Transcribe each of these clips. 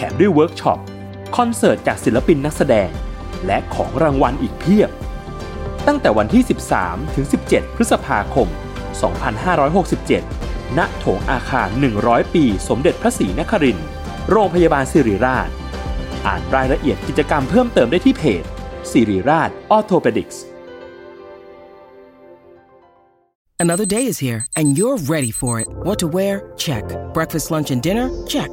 แถมด้วยเวิร์กช็อปคอนเสิร์ตจากศิลปินนักแสดงและของรางวัลอีกเพียบตั้งแต่วันที่ 13-17 พฤษภาคม 2567 ณ โถงอาคาร 100 ปีสมเด็จพระศรีนครินทร์โรงพยาบาลสิริราชอ่านรายละเอียดกิจกรรมเพิ่มเติมได้ที่เพจสิริราช Orthopedics Another day is here, and you're ready for it. What to wear? Check. Breakfast, lunch, and dinner? Check.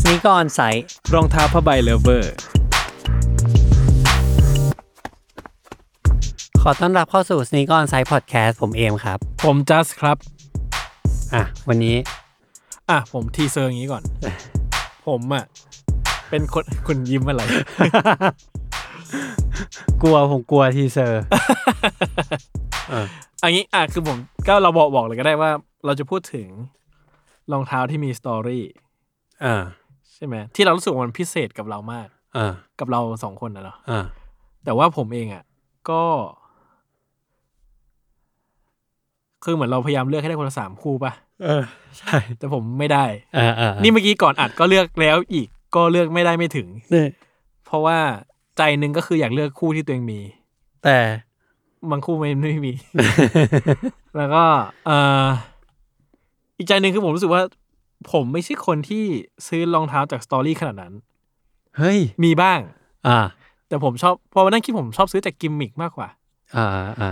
สนิกเกอร์ออนไซต์รองเท้าผ้าใบเลเวอร์ขอต้อนรับเข้าสู่สนิกเกอร์ออนไซต์พอดแคสต์ผมเอมครับผมจัสครับวันนี้ผมทีเซอร์อย่างนี้ก่อน ผมเป็นคนคุณยิ้มอะไรผมกลัวทีเซอร์อันนี้คือผมก็เราบอกเลยก็ได้ว่าเราจะพูดถึงรองเท้าที่มีสตอรี่ใช่ไหมที่เรารู้สึกมันพิเศษกับเรามากกับเราสองคนนะเนาะแต่ว่าผมเองก็คือเหมือนเราพยายามเลือกให้ได้คนละสามคู่ป่ะใช่แต่ผมไม่ได้นี่เมื่อกี้ก่อนอัดก็เลือกแล้วอีกก็เลือกไม่ได้ไม่ถึงเพราะว่าใจนึงก็คืออยากเลือกคู่ที่ตัวเองมีแต่บางคู่ไม่มี แล้วก็อีกใจนึงคือผมรู้สึกว่าผมไม่ใช่คนที่ซื้อรองเท้าจากสตอรี่ขนาดนั้นเฮ้ย hey. มีบ้างแต่ผมชอบพอมานั่งคิดผมชอบซื้อจากกิมมิกมากกว่า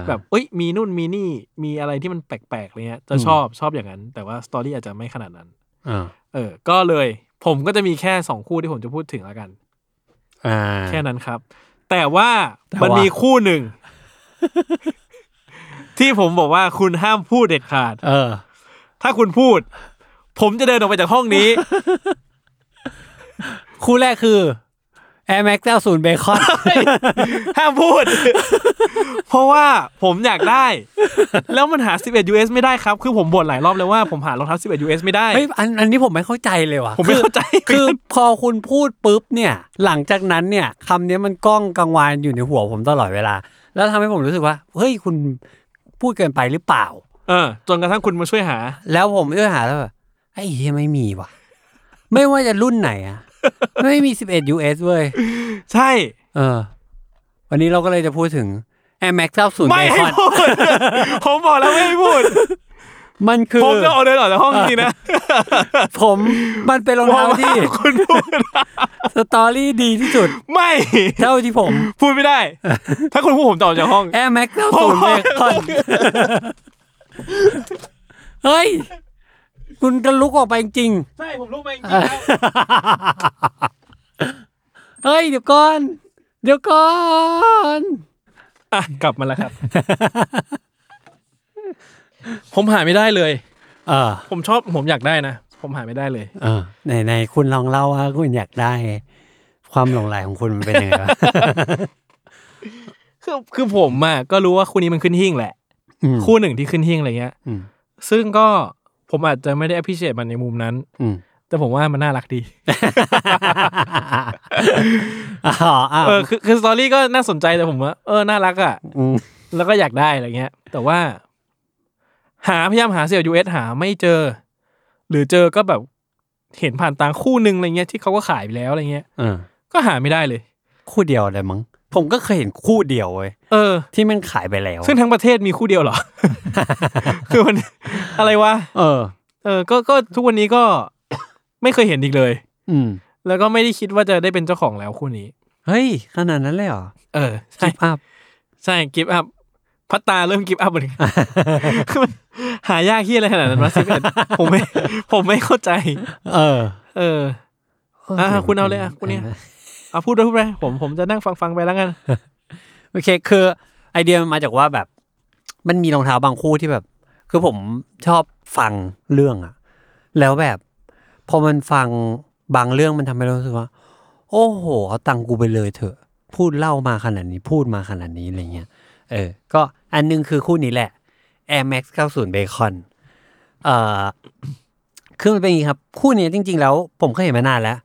แบบเอ้ยมีนู่นมีนี่มีอะไรที่มันแปลกๆอะไรเงี้ยจะชอบอย่างนั้นแต่ว่าสตอรี่อาจจะไม่ขนาดนั้นก็เลยผมก็จะมีแค่2คู่ที่ผมจะพูดถึงแล้วกันแค่นั้นครับแต่ว่ามันมีคู่หนึ่ง ที่ผมบอกว่าคุณห้ามพูดเด็ดขาดถ้าคุณพูดผมจะเดินออกไปจากห้องนี้ คู่แรกคือ Air Max 90 Bacon ห้ามพูด เพราะว่าผมอยากได้แล้วมันหา11 US ไม่ได้ครับคือผมบ่นหลายรอบเลยว่าผมหารองเท้า11 US ไม่ได้เฮ้ยอันนี้ผมไม่เข้าใจเลยว่ะผมไม่เข้าใจคือพอคุณพูดปุ๊บเนี่ยหลังจากนั้นเนี่ยคำนี้มันก้องกังวานอยู่ในหัวผมตลอดเวลาแล้วทำให้ผมรู้สึกว่าเฮ้ยคุณพูดเกินไปหรือเปล่าจนกระทั่งคุณมาช่วยหาแล้วผมช่วยหาแล้วแบบไอ้เหี้ยไม่มีว่ะไม่ว่าจะรุ่นไหนไม่มี11 US เว้ยใช่วันนี้เราก็เลยจะพูดถึงAir Max 90 ไม่ให้พูด ผมบอกแล้วไม่ให้พูด มันคือผมจะออกเดินออกจากห้องนี้นะผมมันเป็นรองเท้าที่คุณพูดสตอรี่ดีที่สุดไม่เท่าที่ผมพูดไม่ได้ถ้าคุณพูดผมจะออกจากห้อง Air Max 90 Bacon เฮ้ยคุณจะลุกออกไปจริงใช่ผมลุกไปจริงแล้วเฮ้ยเดี๋ยวก่อนกลับมาแล้วครับ ผมหาไม่ได้เลยผมชอบผมอยากได้นะผมหาไม่ได้เลยไหนคุณลองเล่าว่าคุณอยากได้ความหลงใหลของคุณมันเป็นยังไงวะ คือผมก็รู้ว่าคู่นี้มันขึ้นหิ้งแหละคู่หนึ่งที่ขึ้นหิ้งอะไรเงี้ยซึ่งก็ผมอาจจะไม่ได้ appreciate มันในมุมนั้นแต่ผมว่ามันน่ารักดีคือสตอรี่ก็น่าสนใจแต่ผมว่าน่ารักแล้วก็อยากได้อะไรเงี้ยแต่ว่าพยายามหาเซลล์ US หาไม่เจอหรือเจอก็แบบเห็นผ่านตาคู่นึงอะไรเงี้ยที่เขาก็ขายไปแล้วอะไรเงี้ยก็หาไม่ได้เลยคู่เดียวอะไรมั้งผมก็เคยเห็นคู่เดียวเว้ยที่มันขายไปแล้วซึ่งทั้งประเทศมีคู่เดียวเหรอคือมัน อะไรวะก็ทุกวันนี้ก็ ไม่เคยเห็นอีกเลยแล้วก็ไม่ได้คิดว่าจะได้เป็นเจ้าของแล้วคู่นี้เฮ้ยขนาดนั้นเลยเหรอกิฟต์อัพใช่กิฟต์อัพพัตตาเริ่มกิฟต์อัพหมดเลยหายากเหี้ยอะไรขนาดนั้นวะ11ผมไม่เข้าใจคุณเอาเลยอ่ะคุณเนี่ยเอาพูดไปผมจะนั่งฟังไปแล้วกันโอเคคือไอเดียมาจากว่าแบบมันมีรองเท้าบางคู่ที่แบบคือผมชอบฟังเรื่องอะแล้วแบบพอมันฟังบางเรื่องมันทำให้รู้สึกว่าโอ้โหเอาตังกูไปเลยเถอะพูดเล่ามาขนาดนี้พูดมาขนาดนี้อะไรเงี้ยก็อันนึงคือคู่นี้แหละ Air Max 90 Bacon คือมันเป็นอย่างนี้ครับคู่นี้จริงๆแล้วผมเคยเห็นมานานแล้ว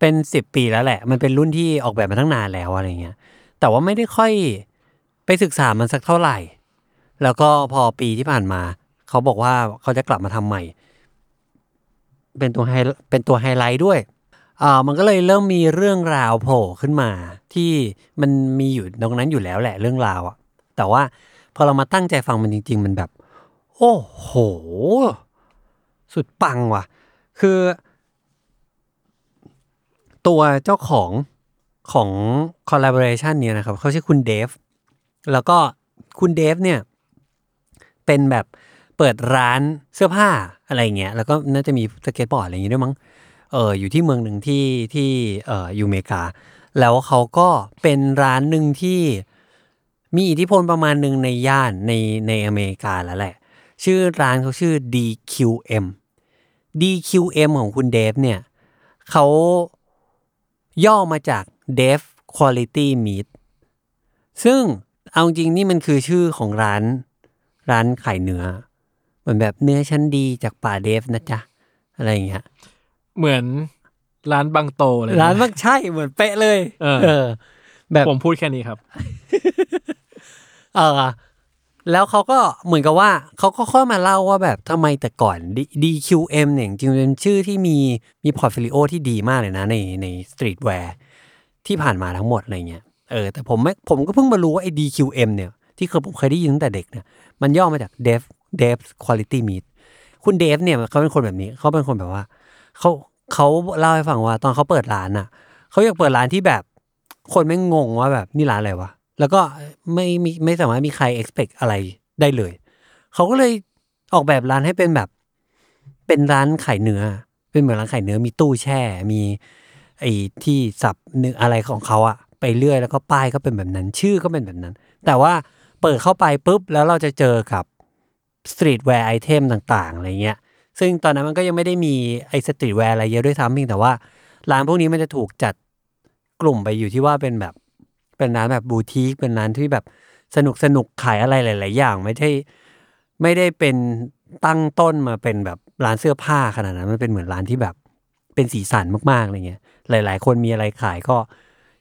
เป็น10ปีแล้วแหละมันเป็นรุ่นที่ออกแบบมาตั้งนานแล้วอะไรเงี้ยแต่ว่าไม่ได้ค่อยไปศึกษามันสักเท่าไหร่แล้วก็พอปีที่ผ่านมาเขาบอกว่าเขาจะกลับมาทำใหม่เป็นตัวไฮไลท์ด้วยมันก็เลยเริ่มมีเรื่องราวโผล่ขึ้นมาที่มันมีอยู่ตรงนั้นอยู่แล้วแหละเรื่องราวอ่ะแต่ว่าพอเรามาตั้งใจฟังมันจริงๆมันแบบโอ้โหสุดปังว่ะคือตัวเจ้าของคอลลาบอเรชันเนี่ยนะครับเขาชื่อคุณเดฟแล้วก็คุณเดฟเนี่ยเป็นแบบเปิดร้านเสื้อผ้าอะไรเงี้ยแล้วก็น่าจะมีสเก็ตบอร์ดอะไรอย่างงี้ด้วยมั้งอยู่ที่เมืองหนึ่งที่อยู่อเมริกาแล้วเขาก็เป็นร้านหนึ่งที่มีอิทธิพลประมาณหนึ่งในย่านในอเมริกาแล้วแหละชื่อร้านเขาชื่อ DQM ของคุณเดฟเนี่ยเขาย่อมาจาก Dev Quality Meat ซึ่งเอาจริงนี่มันคือชื่อของร้านขายเนื้อเหมือนแบบเนื้อชั้นดีจากป่าเดฟนะจ๊ะอะไรอย่างเงี้ยเหมือนร้านบางโตเลยร้านบางใช่เหมือนเป๊ะเลยแบบผมพูดแค่นี้ครับแล้วเขาก็เหมือนกับว่าเขาก็ค่อยมาเล่าว่าแบบทำไมแต่ก่อน DQM เนี่ยจริงๆเป็นชื่อที่มีพอร์ตโฟลิโอที่ดีมากเลยนะในสตรีทแวร์ที่ผ่านมาทั้งหมดอะไรเงี้ยแต่ผมก็เพิ่งมารู้ว่าไอ้ DQM เนี่ยที่ผมเคยได้ยินตั้งแต่เด็กเนี่ยมันย่อมาจาก Dev Quality Meat คุณ Dev เนี่ยเขาเป็นคนแบบนี้เขาเป็นคนแบบว่าเขาเล่าให้ฟังว่าตอนเขาเปิดร้านน่ะเขาอยากเปิดร้านที่แบบคนไม่งงว่าแบบนี่ร้านอะไรวะแล้วก็ไม่สามารถมีใคร expect อะไรได้เลยเขาก็เลยออกแบบร้านให้เป็นแบบเป็นร้านขายเนื้อเป็นเหมือนร้านขายเนื้อมีตู้แช่มีไอ้ที่สับเนื้ออะไรของเขาอะไปเรื่อยแล้วก็ป้ายก็เป็นแบบนั้นชื่อก็เป็นแบบนั้นแต่ว่าเปิดเข้าไปปุ๊บแล้วเราจะเจอกับสตรีทแวร์ไอเทมต่างๆอะไรเงี้ยซึ่งตอนนั้นมันก็ยังไม่ได้มีไอสตรีทแวร์อะไรเยอะด้วยซ้ำเพียงแต่ว่าร้านพวกนี้มันจะถูกจัดกลุ่มไปอยู่ที่ว่าเป็นแบบเป็นร้านแบบบูติกเป็นร้านที่แบบสนุกขายอะไรหลายๆอย่างไม่ได้เป็นตั้งต้นมาเป็นแบบร้านเสื้อผ้าขนาดนั้นมันเป็นเหมือนร้านที่แบบเป็นสีสันมากๆอะไรเงี้ยหลายๆคนมีอะไรขายก็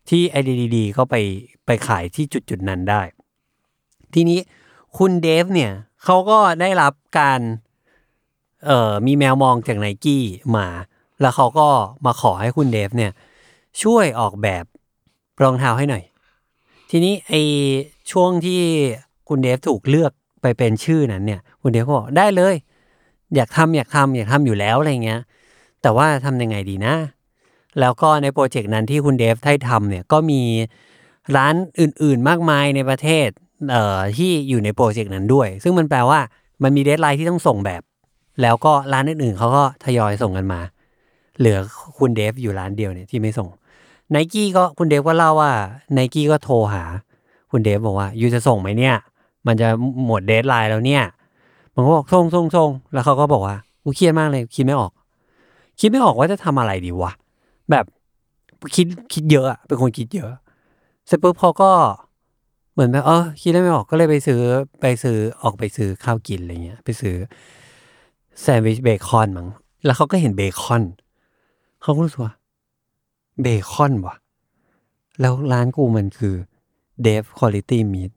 ที่ไอเดียดีๆก็ไปขายที่จุดๆนั้นได้ทีนี้คุณเดฟเนี่ยเขาก็ได้รับการมีแมวมองจาก Nike มาแล้วเขาก็มาขอให้คุณเดฟเนี่ยช่วยออกแบบรองเท้าให้หน่อยทีนี้ไอช่วงที่คุณเดฟถูกเลือกไปเป็นชื่อนั้นเนี่ยคุณเดฟก็บอกได้เลยอยากทำอยู่แล้วอะไรเงี้ยแต่ว่าทำยังไงดีนะแล้วก็ในโปรเจกต์นั้นที่คุณเดฟได้ทำเนี่ยก็มีร้านอื่นๆมากมายในประเทศที่อยู่ในโปรเจกต์นั้นด้วยซึ่งมันแปลว่ามันมีเดดไลน์ที่ต้องส่งแบบแล้วก็ร้านอื่นๆเขาก็ทยอยส่งกันมาเหลือคุณเดฟอยู่ร้านเดียวเนี่ยที่ไม่ส่ง Nike ก็คุณเดฟก็เล่าว่า Nike ก็โทรหาคุณเดฟบอกว่ายูจะส่งไหมเนี่ยมันจะหมดเดดไลน์แล้วเนี่ยมันก็บอกส่งแล้วเขาก็บอกว่ากูเครียดมากเลยคิดไม่ออกว่าจะทำอะไรดีวะแบบคิดเยอะอะเป็นคนคิดเยอะเสร็จปุ๊บเขาก็เหมือนแบบคิดไม่ออกก็เลยไปซื้อข้าวกินอะไรเงี้ยไปซื้อแซนด์วิชเบคอนมั้งแล้วเขาก็เห็นเบคอนเขาก็รู้สึกว่าเบคอนว่ะแล้วร้านกูมันคือ Dev Quality Meat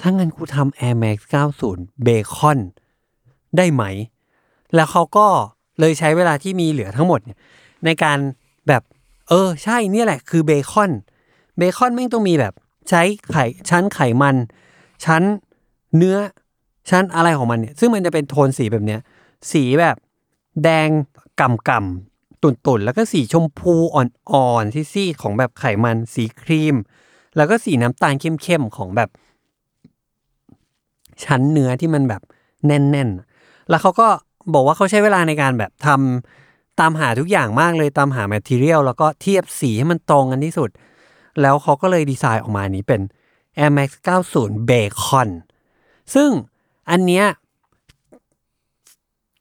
ถ้างั้นกูทำ Air Max 90 เบคอนได้ไหมแล้วเขาก็เลยใช้เวลาที่มีเหลือทั้งหมดเนี่ยในการแบบใช่เนี่ยแหละคือเบคอนแม่งต้องมีแบบใช้ชั้นไขมันชั้นเนื้อ ชั้นอะไรของมันเนี่ยซึ่งมันจะเป็นโทนสีแบบเนี้ยสีแบบแดงก่ำๆตุ่นๆแล้วก็สีชมพูอ่อนๆซีดๆของแบบไขมันสีครีมแล้วก็สีน้ำตาลเข้มๆของแบบชั้นเนื้อที่มันแบบแน่นๆแล้วเขาก็บอกว่าเขาใช้เวลาในการแบบทำตามหาทุกอย่างมากเลยตามหาแมททีเรียลแล้วก็เทียบสีให้มันตรงกันที่สุดแล้วเขาก็เลยดีไซน์ออกมานี้เป็น Air Max 90 Bacon ซึ่งอันเนี้ย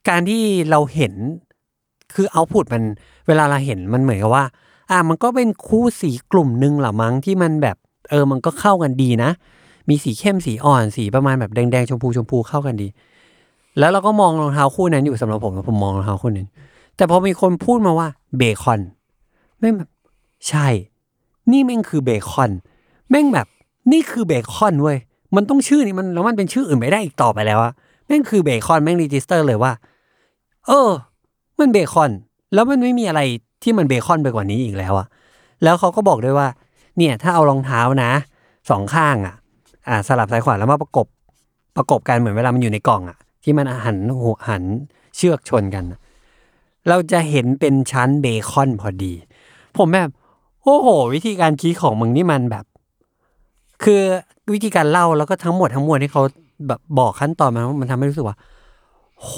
การที่เราเห็นคือเอาท์พุตมันเวลาเราเห็นมันเหมือนกับว่ามันก็เป็นคู่สีกลุ่มนึงล่ะมั้งที่มันแบบมันก็เข้ากันดีนะมีสีเข้มสีอ่อนสีประมาณแบบแดงๆชมพูเข้ากันดีแล้วเราก็มองรองเท้าคู่นั้นอยู่สำหรับผมมองรองเท้าคู่นั้นแต่พอมีคนพูดมาว่าเบคอนแม่งแบบใช่นี่แม่งคือเบคอนแม่งแบบนี่คือเบคอนเว้ยมันต้องชื่อนี้มันแล้วมันเป็นชื่ออื่นไม่ได้อีกต่อไปแล้วอะแม่งคือเบคอนแม่งรีจิสเตอร์เลยว่ามันเบคอนแล้วมันไม่มีอะไรที่มันเบคอนไปกว่านี้อีกแล้วอะแล้วเขาก็บอกด้วยว่าเนี่ยถ้าเอารองเท้านะสองข้างอะสลับซ้ายขวาแล้วมาประกบกันเหมือนเวลามันอยู่ในกล่องอะที่มันหันเชือกชนกันเราจะเห็นเป็นชั้นเบคอนพอดีผมแบบโอ้โหวิธีการคิดของมึงนี่มันแบบคือวิธีการเล่าแล้วก็ทั้งหมดที่เขาแบบบอกขั้นตอนมันทำให้รู้สึกว่าโห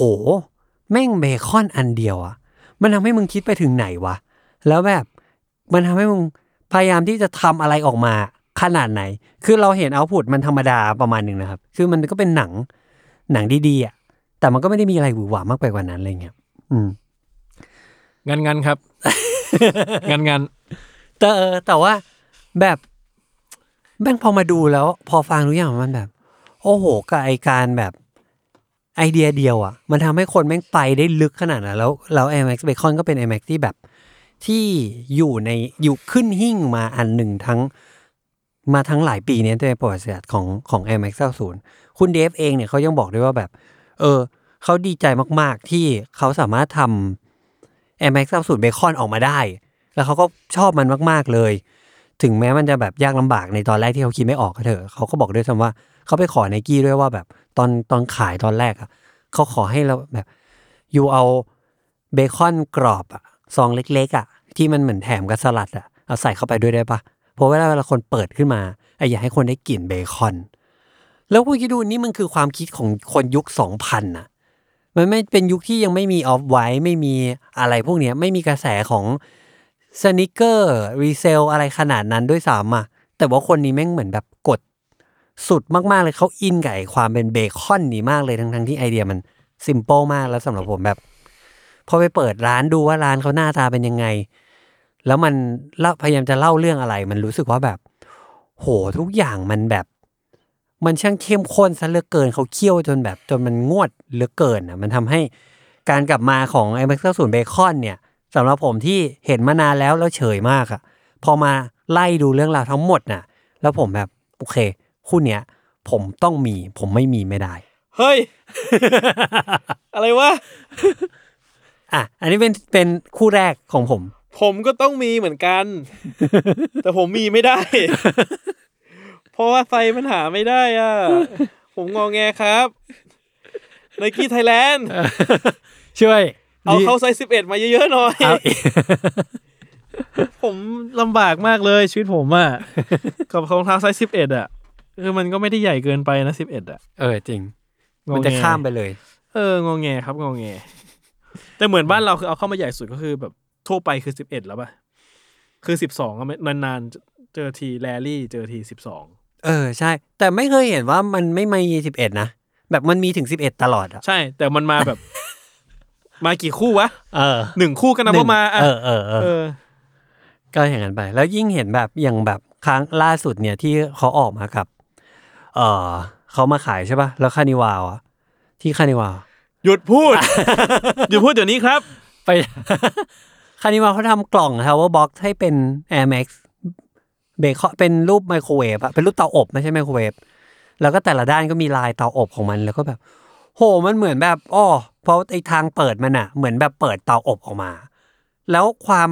แม่งเบคอนอันเดียวอะมันทำให้มึงคิดไปถึงไหนวะแล้วแบบมันทำให้มึงพยายามที่จะทำอะไรออกมาขนาดไหนคือเราเห็นเอาท์พุตมันธรรมดาประมาณนึงนะครับคือมันก็เป็นหนังดีๆอ่ะแต่มันก็ไม่ได้มีอะไรหวือหวามากไปกว่านั้นอะไรเงี้ยงั้นครับ งั้นแต่ว่าแบบแม่งพอมาดูแล้วพอฟังรู้อย่างมันแบบโอ้โหกับไอการแบบไอเดียเดียวอ่ะมันทำให้คนแม่งไปได้ลึกขนาดนั้นแล้ว Air Max Bacon ก็เป็น Air Max ที่แบบที่อยู่ขึ้นหิ้งมาอันหนึ่งทั้งหลายปีเนี่ยในประวัติศาสตร์ของ Air Max 90คุณเดฟเองเนี่ยเขายังบอกด้วยว่าแบบเขาดีใจมากๆที่เขาสามารถทำ Air Max 90 Bacon ออกมาได้แล้วเขาก็ชอบมันมากๆเลยถึงแม้มันจะแบบยากลำบากในตอนแรกที่เขาคิดไม่ออกก็เถอะเขาก็บอกด้วยซ้ำว่าเขาไปขอ Nike ด้วยว่าแบบตอนขายตอนแรกอะเขาขอให้เราแบบอยู่เอาเบคอนกรอบอะซองเล็กๆอะที่มันเหมือนแถมกับสลัดอะเอาใส่เข้าไปด้วยได้ปะเพราะเวลาคนเปิดขึ้นมาอยากให้คนได้กลิ่นเบคอนแล้วพวกที่ดูนี่มันคือความคิดของคนยุค 2000 นะมันไม่เป็นยุคที่ยังไม่มีออฟไวท์ไม่มีอะไรพวกเนี้ยไม่มีกระแสของสนิเกอร์รีเซลอะไรขนาดนั้นด้วยซ้ำอะแต่ว่าคนนี้แม่งเหมือนแบบกดสุดมากๆเลยเขาอินกับไอ้ความเป็นเบคอนนี่มากเลยทั้งที่ไอเดียมันซิมเปิ้ลมากแล้วสำหรับผมแบบพอไปเปิดร้านดูว่าร้านเขาหน้าตาเป็นยังไงแล้วมันพยายามจะเล่าเรื่องอะไรมันรู้สึกว่าแบบโหทุกอย่างมันแบบมันช่างเข้มข้นซะเหลือเกินเขาเคี่ยวจนมันงวดเหลือเกินอ่ะมันทำให้การกลับมาของไอ้ Max 90 Bacon เนี่ยสำหรับผมที่เห็นมานานแล้วเฉยมากอ่ะพอมาไล่ดูเรื่องราวทั้งหมดน่ะแล้วผมแบบโอเคคู่เนี้ยผมต้องมีผมไม่มีไม่ได้เฮ้ย อะไรวะ อันนี้เป็นคู่แรกของผมก็ต้องมีเหมือนกัน แต่ผมมีไม่ได้ เพราะว่าไฟมันหาไม่ได้อ่ะ ผมงอแงครับ Nike Thailand ช่วยเอาเข้าไซส์11มาเยอะๆหน่อย ผมลำบากมากเลยชีวิตผมอ่ะ กับรองเท้าไซส์11อ่ะคือมันก็ไม่ได้ใหญ่เกินไปนะ11อ่ะจริงมันจะข้ามไปเลยงงแงครับงงแงแต่เหมือนบ้านเราคือเอาเข้ามาใหญ่สุดก็คือแบบทั่วไปคือ11แล้วป่ะคือ12ก็นานๆเจอทีแรลลี่เจอที12ใช่แต่ไม่เคยเห็นว่ามันไม่มี11นะแบบมันมีถึง11ตลอดอ่ะใช่แต่มันมาแบบ มากี่คู่วะ1คู่ก็นับว่ามาก็อย่างนั้นไปแล้วยิ่งเห็นแบบอย่างแบบครั้งล่าสุดเนี่ยที่เขาออกมากับเขามาขายใช่ป่ะแล้วคานิวาลอ่ะที่คานิวาลหยุดพูด หยุดพูดเดี๋ยวนี้ครับไป คานิวาลเขาทำกล่อง Tower Box ให้เป็น Air Max เบคอนเป็นรูปไมโครเวฟอ่ะเป็นรูปเตาอบไม่ใช่ไมโครเวฟแล้วก็แต่ละด้านก็มีลายเตาอบของมันแล้วก็แบบโหมันเหมือนแบบเพราะไอ้ทางเปิดมันน่ะเหมือนแบบเปิดเตาอบออกมาแล้วความ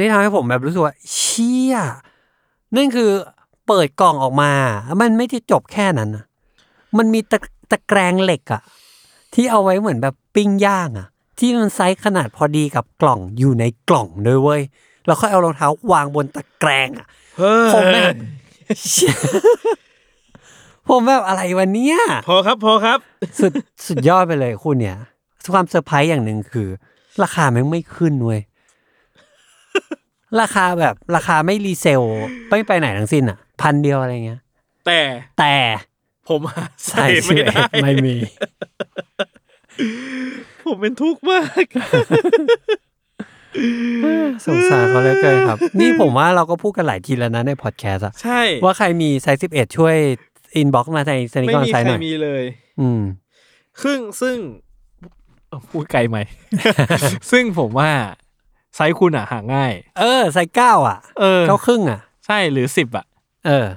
ที่ทำให้ผมแบบรู้สึกว่าเชี่ยนั่นคือเปิดกล่องออกมามันไม่ได้จบแค่นั้นนะ มันมีตะแกรงเหล็กอะที่เอาไว้เหมือนแบบปิ้งย่างอะที่มันไซส์ขนาดพอดีกับกล่องอยู่ในกล่องด้วยเว้ยแล้วค่อยเอารองเท้าวางบนตะแกรงอะผมแบบ ผมแบบอะไรวะเนี่ยพอครับสุดยอดไปเลยคุณเนี่ยความเซอร์ไพรส์อย่างนึงคือราคาแม่งไม่ขึ้นเว้ยราคาไม่รีเซลไม่ไปไหนทั้งสิ้นอ่ะพันเดียวอะไรเงี้ยแต่ผมใส่ไม่ได้ไม่มีผมเป็นทุกข์มากสงสารเขาเลยเกินครับนี่ผมว่าเราก็พูดกันหลายทีแล้วนะในพอดแคสต์อ่ะใช่ว่าใครมีไซส์11ช่วยอินบ็อกซ์มาในสนิกอนไซส์หน่อยไม่มีเลยซึ่งพูดไกลไหมซึ่งผมว่าไซส์คุณอ่ะหาง่ายไซส์9อ่ะ9ครึ่งอ่ะใช่หรือ10อ่ะ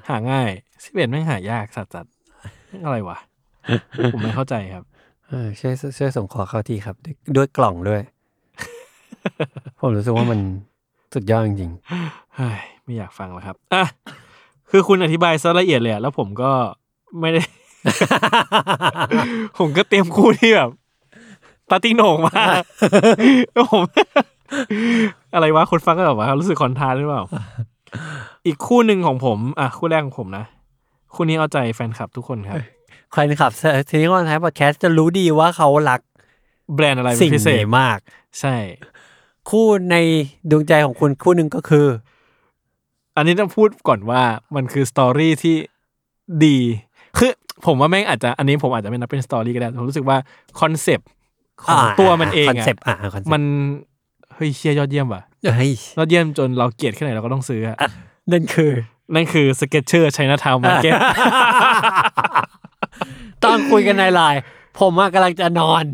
หาง่าย11ไม่หายากสัสๆอะไรวะผมไม่เข้าใจครับช่วยส่งขอเข้าทีครับด้วยกล่องด้วยผมรู้สึกว่ามันสุดยอดจริงๆไม่อยากฟังแล้วครับอ่ะคือคุณอธิบายซะละเอียดเลยแล้วผมก็ไม่ได้ผมก็เตรียมคู่ที่แบบปาติ้งโหน่งมาแล้วผมอะไรวะคนฟังก็แบบว่ารู้สึกคอนทราสต์หรือเปล่าอีกคู่หนึ่งของผมอ่ะคู่แรกของผมนะคู่นี้เอาใจแฟนคลับทุกคนครับแฟนคลับทีนี้คนไทยพอดแคสต์จะรู้ดีว่าเขารักแบรนด์อะไรเป็นพิเศษมากใช่คู่ในดวงใจของคุณคู่หนึ่งก็คืออันนี้ต้องพูดก่อนว่ามันคือสตอรี่ที่ดีคือผมว่าแม่งอาจจะอันนี้ผมอาจจะไม่นับเป็นสตอรี่ก็ได้ผมรู้สึกว่าคอนเซปต์ของตัวมันเองอ่ะมันเฮ้ยเชี่ยยอดเยี่ยมว่ะยอดเยี่ยมจนเราเกลียดแค่ไหนเราก็ต้องซื้ออ่ะนั่นคือ Skechers Chinatown Market ตอนคุยกันในไลน์ผมกำลังจะนอน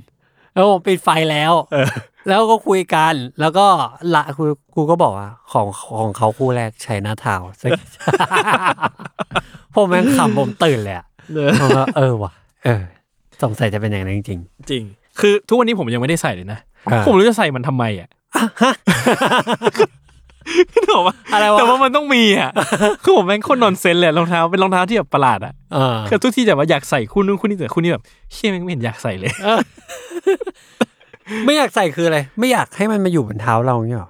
แล้วผมปิดไฟแล้วแล้วก็คุยกันแล้วก็ละกูก็บอกว่าของเขาคู่แรก Chinatown ผมแม่งขำผมตื่นเลยอ่ะผมว่าว่ะสงสัยจะเป็นอย่างนั้นจริงจริงคือทุกวันนี้ผมยังไม่ได้ใส่เลยนะผมรู้จะใส่มันทำไมอ่ะพี่บอกว่าแต่ว่ามันต้องมีอ่ะคือผมแม่งโคตรนอนเซนส์เลยรองเท้าเป็นรองเท้าที่แบบประหลาดอ่ะคือทุกที่จะว่าอยากใส่คู่นู้นคู่นี้แต่คู่นี้แบบเชี่ยแม่งไม่เห็นอยากใส่เลยไม่อยากใส่คืออะไรไม่อยากให้มันมาอยู่บนเท้าเราเนี่ยหร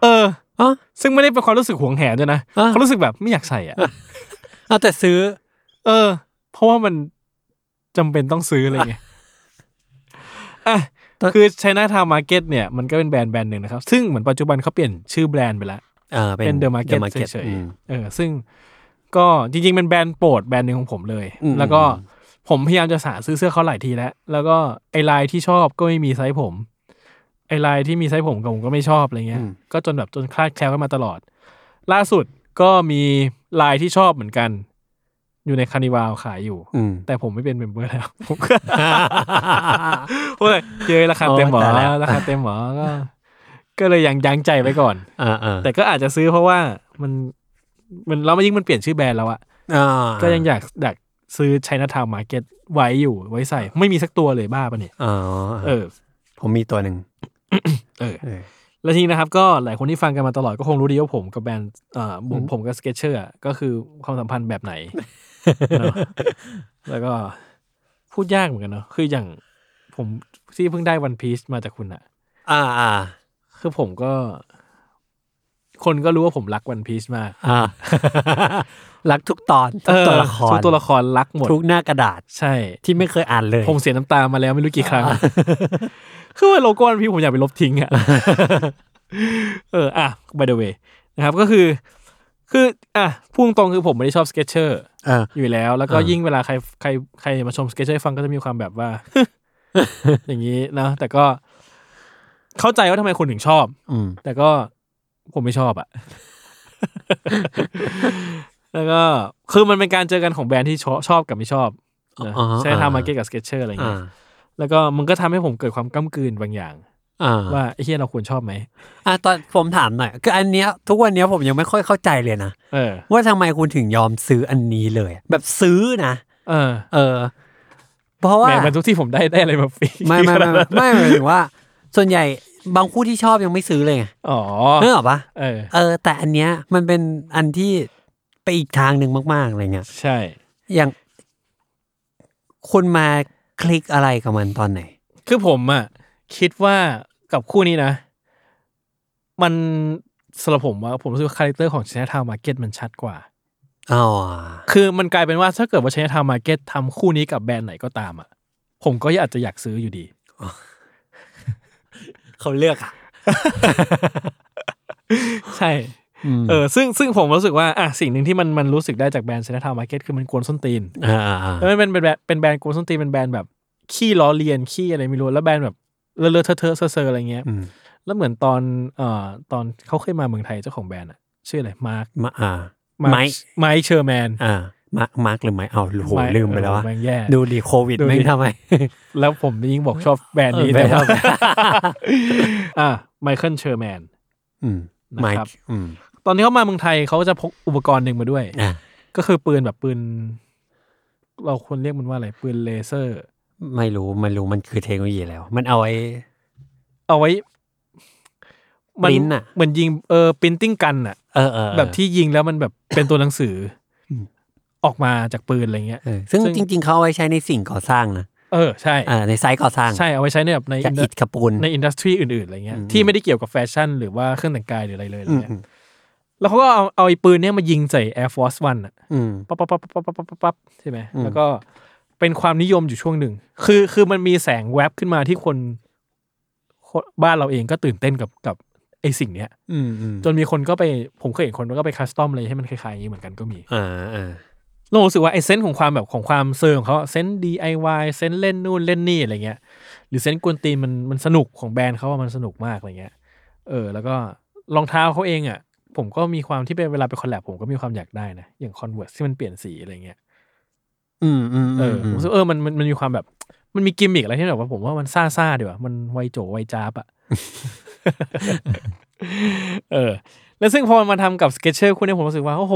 อซึ่งไม่ได้เป็นความรู้สึกหวงแหนด้วยนะเขารู้สึกแบบไม่อยากใส่อ่ะเอาแต่ซื้อเพราะว่ามันจำเป็นต้องซื้ออะไรเงี้ยคือ Chinatown Market เนี่ยมันก็เป็นแบรนด์หนึ่งนะครับซึ่งเหมือนปัจจุบันเขาเปลี่ยนชื่อแบรนด์ไปแล้วเป็น The Market เฉยๆซึ่งก็จริงๆเป็นแบรนด์โปรดแบรนด์หนึ่งของผมเลยแล้วก็ผมพยายามจะสาซื้อเสื้อเขาหลายทีแล้วก็ไอ้ลายที่ชอบก็ไม่มีไซส์ผมไอ้ลายที่มีไซส์ผมกับผมก็ไม่ชอบอะไรเงี้ยก็จนแบบจนคลาดแคลนกันมาตลอดล่าสุดก็มีลายที่ชอบเหมือนกันอยู่ในคานิวาลขายอยู่แต่ผมไม่เป็นเมมเบอร์แล้วผมก็โอ้ยเจอราคาเต็มหมอราคาเต็มหมอก็เลยยังใจไว้ก่อนแต่ก็อาจจะซื้อเพราะว่ามันแล้วยิ่งมันเปลี่ยนชื่อแบรนด์แล้วอ่ะก็ยังอยากซื้อ Chinatown Market ไว้อยู่ไว้ใส่ไม่มีสักตัวเลยบ้าป่ะเนี่ยผมมีตัวหนึ่งแล้วทีนะครับก็หลายคนที่ฟังกันมาตลอดก็คงรู้ดีว่าผมกับแบรนด์ผมกับ Skechers ก็คือความสัมพันธ์แบบไหน แล้วก็พูดยากเหมือนกันเนาะคืออย่างผมที่เพิ่งได้ One Piece มาจากคุณอะคือผมก็คนก็รู้ว่าผมรัก One Piece มากรักทุกตอนทุกตัวละครรักหมดทุกหน้ากระดาษใช่ที่ไม่เคยอ่านเลยผมเสียน้ำตามาแล้วไม่รู้กี่ครั้งคือว่าโลโก้พี่ผมอยากไปลบทิ้งอ่ะby the way นะครับก็คือพูดตรงคือผมไม่ได้ชอบ Skechers อยู่แล้วแล้วก็ยิ่งเวลาใครมาชม Skechers ฟังก็จะมีความแบบว่า อย่างนี้นะแต่ก็เข้าใจว่าทำไมคนถึงชอบแต่ก็ผมไม่ชอบอ่ะ แล้วก็คือมันเป็นการเจอกันของแบรนด์ที่ชอบกับไม่ชอบใช้ทำมาร์เก็ตกับ Skechers อะไรอย่างเงี้ยแล้วก็มันก็ทำให้ผมเกิดความก้ำกืนบางอย่างว่าไอ้เหี้ยเราควรชอบไหมตอนผมถามหน่อยคืออันเนี้ยทุกวันเนี้ยผมยังไม่ค่อยเข้าใจเลยนะว่าทำไมคุณถึงยอมซื้ออันนี้เลยแบบซื้อนะเพราะว่าแบบทุกที่ผมได้อะไรมาฟรีไม่หมายถึงว่าส่วนใหญ่บางคู่ที่ชอบยังไม่ซื้อเลยไงนึกออกปะแต่อันเนี้ยมันเป็นอันที่ไปอีกทางนึงมากๆอะไรเงี้ยใช่อย่าง คนมาคลิกอะไรกับมันตอนไหนคือผมอ่ะคิดว่ากับคู่นี้นะมันสำหรับผมว่าผมรู้สึกว่าคาแรคเตอร์ของ Chinatown Market มันชัดกว่าอ๋อคือมันกลายเป็นว่าถ้าเกิดว่า Chinatown Market ทำคู่นี้กับแบรนด์ไหนก็ตามอ่ะผมก็อาจจะอยากซื้ออยู่ดี เขาเลือกอ่ะ ใช่ซึ่งผมรู้สึกว่าอ่ะสิ่งหนึ่งที่มันรู้สึกได้จากแบรนด์ Chinatown Market คือมันกวนส้นตีนแล้วมันเป็นแบรนด์กวนส้นตีนเป็นแบรนด์แบบขี้ล้อเลียนขี้อะไรไม่รู้แล้วแบรนด์แบบเลอะๆเทอะๆเซ่อๆอะไรเงี้ยแล้วเหมือนตอนเขาเคยมาเมืองไทยเจ้าของแบรนด์อ่ะชื่ออะไรมาร์คเชอร์แมนมาร์คหรือไมค์เอาโหลืมไปแล้วอ่ะดูดิโควิดแม่งทำไมแล้วผมยิ่งบอกชอบแบรนด์นี้นะครับไมเคิลเชอร์แมนนะครับตอนนี้เขามาเมืองไทยเขาจะพกอุปกรณ์หนึ่งมาด้วยก็คือปืนแบบปืนเราควรเรียกมันว่าอะไรปืนเลเซอร์ไม่รู้มันคือเทคโนโลยีแล้วมันเอาไว้มันเหมือนยิงprinting gun น่ะแบบที่ยิงแล้วมันแบบเป็นตัวหนังสือออกมาจากปืนอะไรเงี้ยซึ่งจริงๆเขาเอาไว้ใช้ในสิ่งก่อสร้างนะใช่ในไซต์ก่อสร้างใช่เอาไว้ใช้ในแบบในอิฐปูนในอินดัสทรีอื่นๆอะไรเงี้ยที่ไม่ได้เกี่ยวกับแฟชั่นหรือว่าเครื่องแต่งกายหรืออะไรเลยอะไรเงี้ยแล้วเขาก็เอาไอ้ปืนเนี้ยมายิงใส่ Air Force 1 อ่ะปั๊บใช่ไหมแล้วก็เป็นความนิยมอยู่ช่วงหนึ่งคือมันมีแสงแวบขึ้นมาที่คนบ้านเราเองก็ตื่นเต้นกับไอ้สิ่งเนี้ยจนมีคนก็ไปผมเคยเห็นคนก็ไปคัสตอมอะไรให้มันคล้ายๆอย่างนี้เหมือนกันก็มีเรารู้สึกว่าไอ้เซนส์ของความแบบของความเซอร์ของเขาเซนส์ DIY เซนส์เล่นนู่นเล่นนี่อะไรเงี้ยหรือเซนส์กวนตีนมันสนุกของแบรนด์เขาว่ามันสนุกมากอะไรเงี้ยแล้วก็รองเท้าเขาเองอ่ะผมก็มีความที่เป็นเวลาไปคอลแลบผมก็มีความอยากได้นะอย่าง Converse ที่มันเปลี่ยนสีอะไรเงี้ยผมมันมีความแบบมันมีกิมมิกอะไรที่แบบว่าผมว่ามันซ่าๆดีว่ะมันไวโจไวจ้าบอ่ะแล้วซึ่งพอมาทำกับ Skechers คู่นี้ผมรู้สึกว่าโอ้โห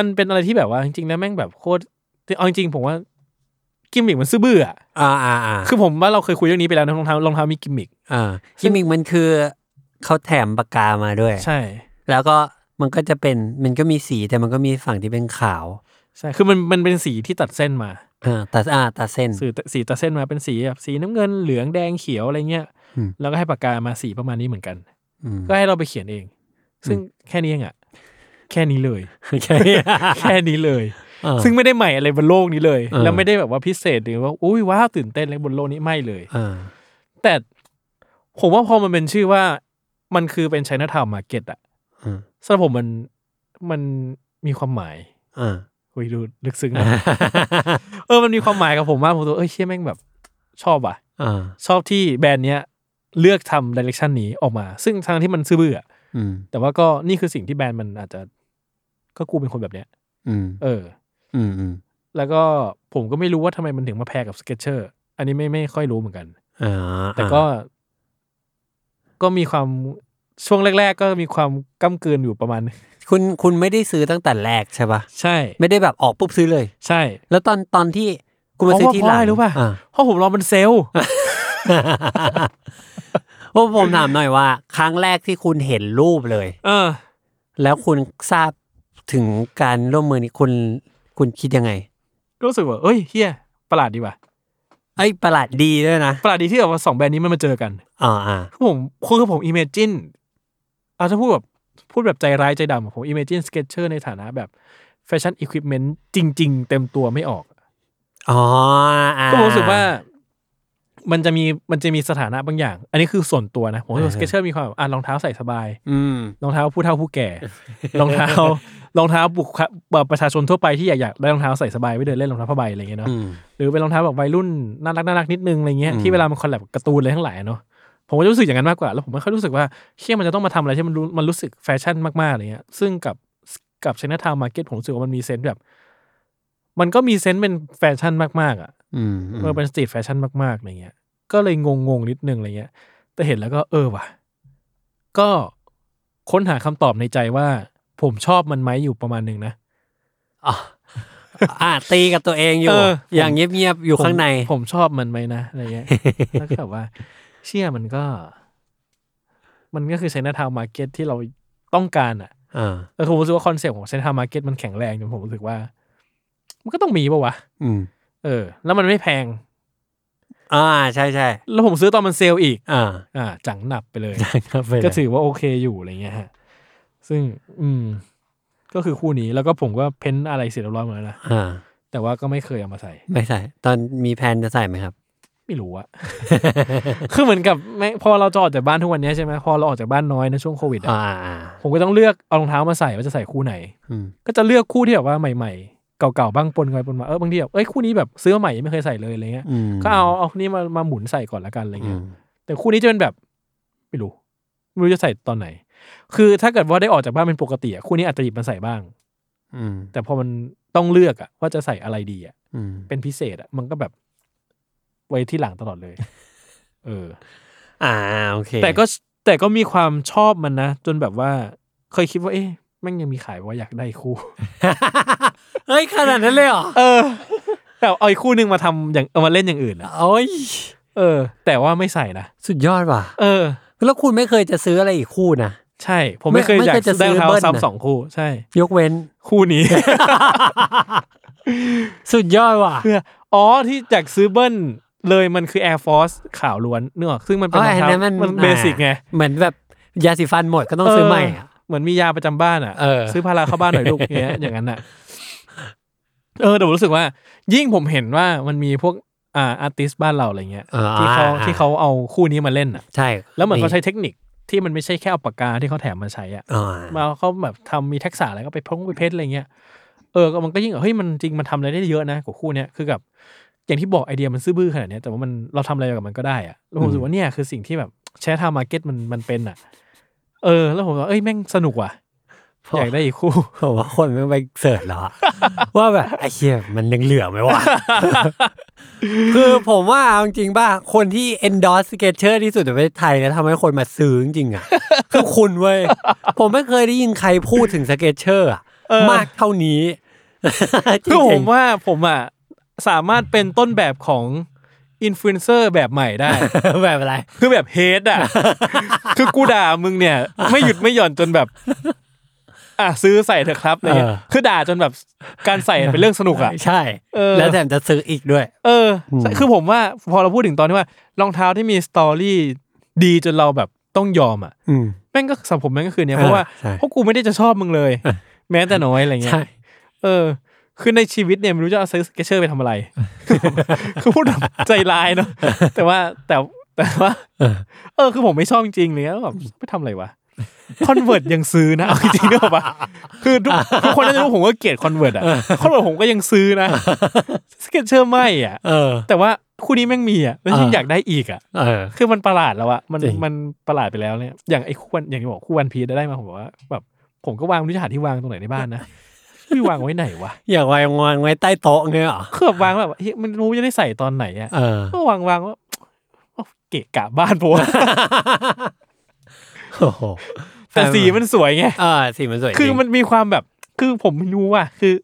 มันเป็นอะไรที่แบบว่าจริงๆแล้วแม่งแบบโคตรเอาจริงๆผมว่ากิมมิกมันซื่อบื้ออ่ะคือผมว่าเราเคยคุยเรื่องนี้ไปแล้วนะรองเท้ามีกิมมิกกิมมิกมันคือเขาแถมปากกามาด้วยใช่แล้วก็มันก็จะเป็นมันก็มีสีแต่มันก็มีฝั่งที่เป็นขาวใช่คือมันเป็นสีที่ตัดเส้นมาตัดเส้นสีตัดเส้นมาเป็นสีแบบสีน้ำเงินเหลืองแดงเขียวอะไรเงี้ยแล้วก็ให้ปากกามาสีประมาณนี้เหมือนกันก็ให้เราไปเขียนเองซึ่งแค่นี้เองอ่ะแค่นี้เลย แค่นี้เลย ซึ่งไม่ได้ใหม่อะไรบนโลกนี้เลยแล้วไม่ได้แบบว่าพิเศษหรือว่าอุ้ยว้าวตื่นเต้นอะไรบนโลกนี้ไม่เลยแต่ผมว่าพอมันเป็นชื่อว่ามันคือเป็น Chinatown Market อ่ะสำหรับผมมันมีความหมายอุ้ยดูลึกซึ้งนะ มันมีความหมายกับผมมากผมตัวเชี่ยแม่งแบบชอบว่ะชอบที่แบรนด์เนี้ยเลือกทำไดเรคชั่นนี้ออกมาซึ่งทางที่มันซื่อบื้อแต่ว่าก็นี่คือสิ่งที่แบรนด์มันอาจจะก็กูเป็นคนแบบเนี้ยแล้วก็ผมก็ไม่รู้ว่าทำไมมันถึงมาแพรกับ Skechers อันนี้ไม่ค่อยรู้เหมือนกันแต่ก็มีความช่วงแรกๆก็มีความก้ำเกินอยู่ประมาณคุณไม่ได้ซื้อตั้งแต่แรกใช่ป่ะใช่ไม่ได้แบบออกปุ๊บซื้อเลยใช่แล้วตอนที่กูมาซื้อที่ร้านรู้ป่ะเพราะผมรอมันเซลล์ ผมถามหน่อยว่าครั้งแรกที่คุณเห็นรูปเลยแล้วคุณทราบถึงการร่วมมือนี้คุณคิดยังไงรู้สึกว่าเอ้ยเฮียประหลาดดีว่ะไอ้ประหลาดดีด้วยนะประหลาดดีที่แบบว่า2แบรนด์นี้มันมาเจอกันผมอิเมจินเอาจะพูดแบบใจร้ายใจดำผมอิเมจิน Skechers ในฐานะแบบแฟชั่นอุปกรณ์จริงๆเต็มตัวไม่ออกก็รู้สึกว่ามันจะมีสถานะบางอย่างอันนี้คือส่วนตัวนะผมว่า Skechers มีความแบบรองเท้าใส่สบายรองเท้าผู้เฒ่าผู้แก่ รองเท้าบุคคลประชาชนทั่วไปที่อยากได้รองเท้าใส่สบายไว้เดินเล่นรองเท้าผ้าใบอะไรเงี้ยเนาะหรือเป็นรองเท้าแบบวัยรุ่นน่ารักนิดนึงอะไรเงี้ยที่เวลามันคอลแลบการ์ตูนอะไรทั้งหลายเนาะผมก็รู้สึกอย่างนั้นมากกว่าแล้วผมไม่ค่อยรู้สึกว่าเชี่ยมันจะต้องมาทำอะไรที่มันรู้สึกแฟชั่นมากๆอะไรเงี้ยซึ่งกับ Chinatown Market ผมรู้สึกว่ามันมีเซนส์แบบมันก็มีเซนส์เป็นแฟชั่นมากๆอ่ะมันเป็นสตรีทแฟชั่นมากๆอะไรเงี้ยก็เลยงงนิดนึงอะไรเงี้ยแต่เห็นแล้วก็ว่ะก็ค้นหาคำตอบในใจว่าผมชอบมันไหมอยู่ประมาณนึงนะตีกับตัวเองอยู่อย่างเงียบๆอยู่ข้างในผมชอบมันไหมนะอะไรเงี้ยแล้วก็แบบว่าเชี่ยมันก็คือ Chinatown Market ที่เราต้องการอ่ะแต่ผมรู้สึกว่าคอนเซ็ปต์ของ Chinatown Market มันแข็งแรงจนผมรู้สึกว่ามันก็ต้องมีป่ะวะ แล้วมันไม่แพงใช่ๆแล้วผมซื้อตอนมันเซลล์อีกจังหนับไปเลยก็ถือว่าโอเคอยู่อะไรเงี้ยฮะซึ่งก็คือคู่นี้แล้วก็ผมก็เพ้นอะไรเสร็จเรียบร้อยหมดแล้วนะแต่ว่าก็ไม่เคยเอามาใส่ไม่ใส่ตอนมีแพลนจะใส่ไหมครับไม่รู้อะ คือเหมือนกับพอเราจะออกจากบ้านทุกวันนี้ใช่ไหมพอเราออกจากบ้านน้อยในช่วงโควิดอะผมก็ต้องเลือกเอารองเท้ามาใส่ว่าจะใส่คู่ไหนก็จะเลือกคู่ที่แบบว่าใหม่ๆเก่าๆบ้างปนกันไปปนมาบางทีแบบคู่นี้แบบซื้อมาใหม่ยังไม่เคยใส่เลยอะไรเงี้ยก็เอานี่มาหมุนใส่ก่อนละกันอะไรเงี้ยแต่คู่นี้จะเป็นแบบไม่รู้จะใส่ตอนไหนคือถ้าเกิดว่าได้ออกจากบ้านเป็นปกติอะคู่นี้อาจจะหยิบมาใส่บ้างแต่พอมันต้องเลือกอะว่าจะใส่อะไรดีอะเป็นพิเศษอะมันก็แบบไว้ที่หลังตลอดเลยโอเคแต่ก็มีความชอบมันนะจนแบบว่าเคยคิดว่าแม่งยังมีขายว่าอยากได้คู่ เฮ้ยขนาดนั้นเลยเหรอแต่เอาอีกคู่นึงมาทำอย่างเอามาเล่นอย่างอื่นโอ้ยแต่ว่าไม่ใส่นะสุดยอดว่ะแล้วคุณไม่เคยจะซื้ออะไรอีกคู่นะใช่ผมไม่เคยอยากจะซื้อเบิ้ลสองคู่ใช่ยกเว้นคู่นี้ สุดยอดว่ะที่อยากซื้อเบิ้ลเลยมันคือ Air Force ขาวล้วนเนอะซึ่งมันเป็นรองเท้ามันเบสิกไงเหมือนแบบยาสีฟันหมดก็ต้องซื้อใหม่เหมือนมียาประจำบ้านซื้อพาราเข้าบ้านหน่อยลูกเงี้ยอย่างนั้นอ่ะแต่ผมรู้สึกว่ายิ่งผมเห็นว่ามันมีพวกอาร์ติสต์บ้านเราอะไรเงี้ยที่เขาเอาคู่นี้มาเล่นอ่ะใช่แล้วเหมือนเขาใช้เทคนิคที่มันไม่ใช่แค่เอาปากกาที่เขาแถมมาใช้อ่ะมาเขาแบบทำมีทักษะอะไรก็ไปพ่งไปเพชรอะไรเงี้ยก็มันก็ยิ่งเฮ้ยมันจริงมันทำอะไรได้เยอะนะกับคู่เนี้ยคือกับอย่างที่บอกไอเดียมันซื่อบื้อขนาดนี้แต่ว่ามันเราทำอะไรกับมันก็ได้อะแล้วผมรู้สึกว่าเนี่ยคือสิ่งที่แบบแชร์ทาวมาร์เก็ตมันเป็นอะแล้วผมว่าแม่งสนุกว่ะอยากได้อีกคู่ผมว่าคนมันไปเสิร์ชเหรอ ว่าแบบไอ้เหี้ยมันยังเหลือไหมวะ คือผมว่าจริงๆป่ะคนที่ endorse Skechers ที่สุดในประเทศไทยนะทำให้คนมาซื้อจริงๆอะคือคุณเว้ยผมไม่เคยได้ยินใครพูดถึง Skechers อะมากเท่านี้คือผมว่าผมอะสามารถเป็นต้นแบบของอินฟลูเอนเซอร์แบบใหม่ได้ แบบอะไรคือแบบเฮดอ่ะ คือกูด่ามึงเนี่ยไม่หยุดไม่หย่อนจนแบบซื้อใส่เถอะครับอะไรเงี้ยคือด่าจนแบบการใส่เป็นเรื่องสนุกอ่ะใช่แล้วแถมจะซื้ออีกด้วยคือผมว่าพอเราพูดถึงตอนที่ว่ารองเท้าที่มีสตอรี่ดีจนเราแบบต้องยอมอ่ะแม่งก็สำหรับผมแม่งก็คือเนี่ยเพราะว่ากูไม่ได้จะชอบมึงเลยแม้แต่น้อยอะไรเงี้ยคือในชีวิตเนี่ยไม่รู้จะเอาซื้อ Skechers ไปทำอะไร คือพูดแบบใจร้ายเนาะแต่ว่าคือผมไม่ชอบจริงๆเลยแบบไปทำอะไรวะ Convert ยังซื้อนะเอาจริงๆนะป่ะคือทุกคนน่าจะรู้ผมก็เกลียด Convert อ่ะ Convert ผมก็ยังซื้อนะ Skechers ไม่อ่ะแต่ว่าคู่นี้แม่งมีอ่ะแล้วยิ่งอยากได้อีกอ่ะคือมันประหลาดแล้วอ่ะมันประหลาดไปแล้วเนี่ยอย่างไอ้คู่อย่างที่บอกคู่วันพีซได้มาผมบอกว่าแบบผมก็วางไม่รู้จะหาที่วางตรงไหนในบ้านนะพี่วางไว้ไหนวะอยากวางไว้ใต้โต๊ะเงี้ยหรอคือวางแบบมันรู้จะได้ใส่ตอนไหนอ่ะก็วางว่าเกะกะบ้านผมโอ้โหแต่สีมันสวยไงสีมันสวยคือมันมีความแบบคือผมไม่รู้ว่าคือ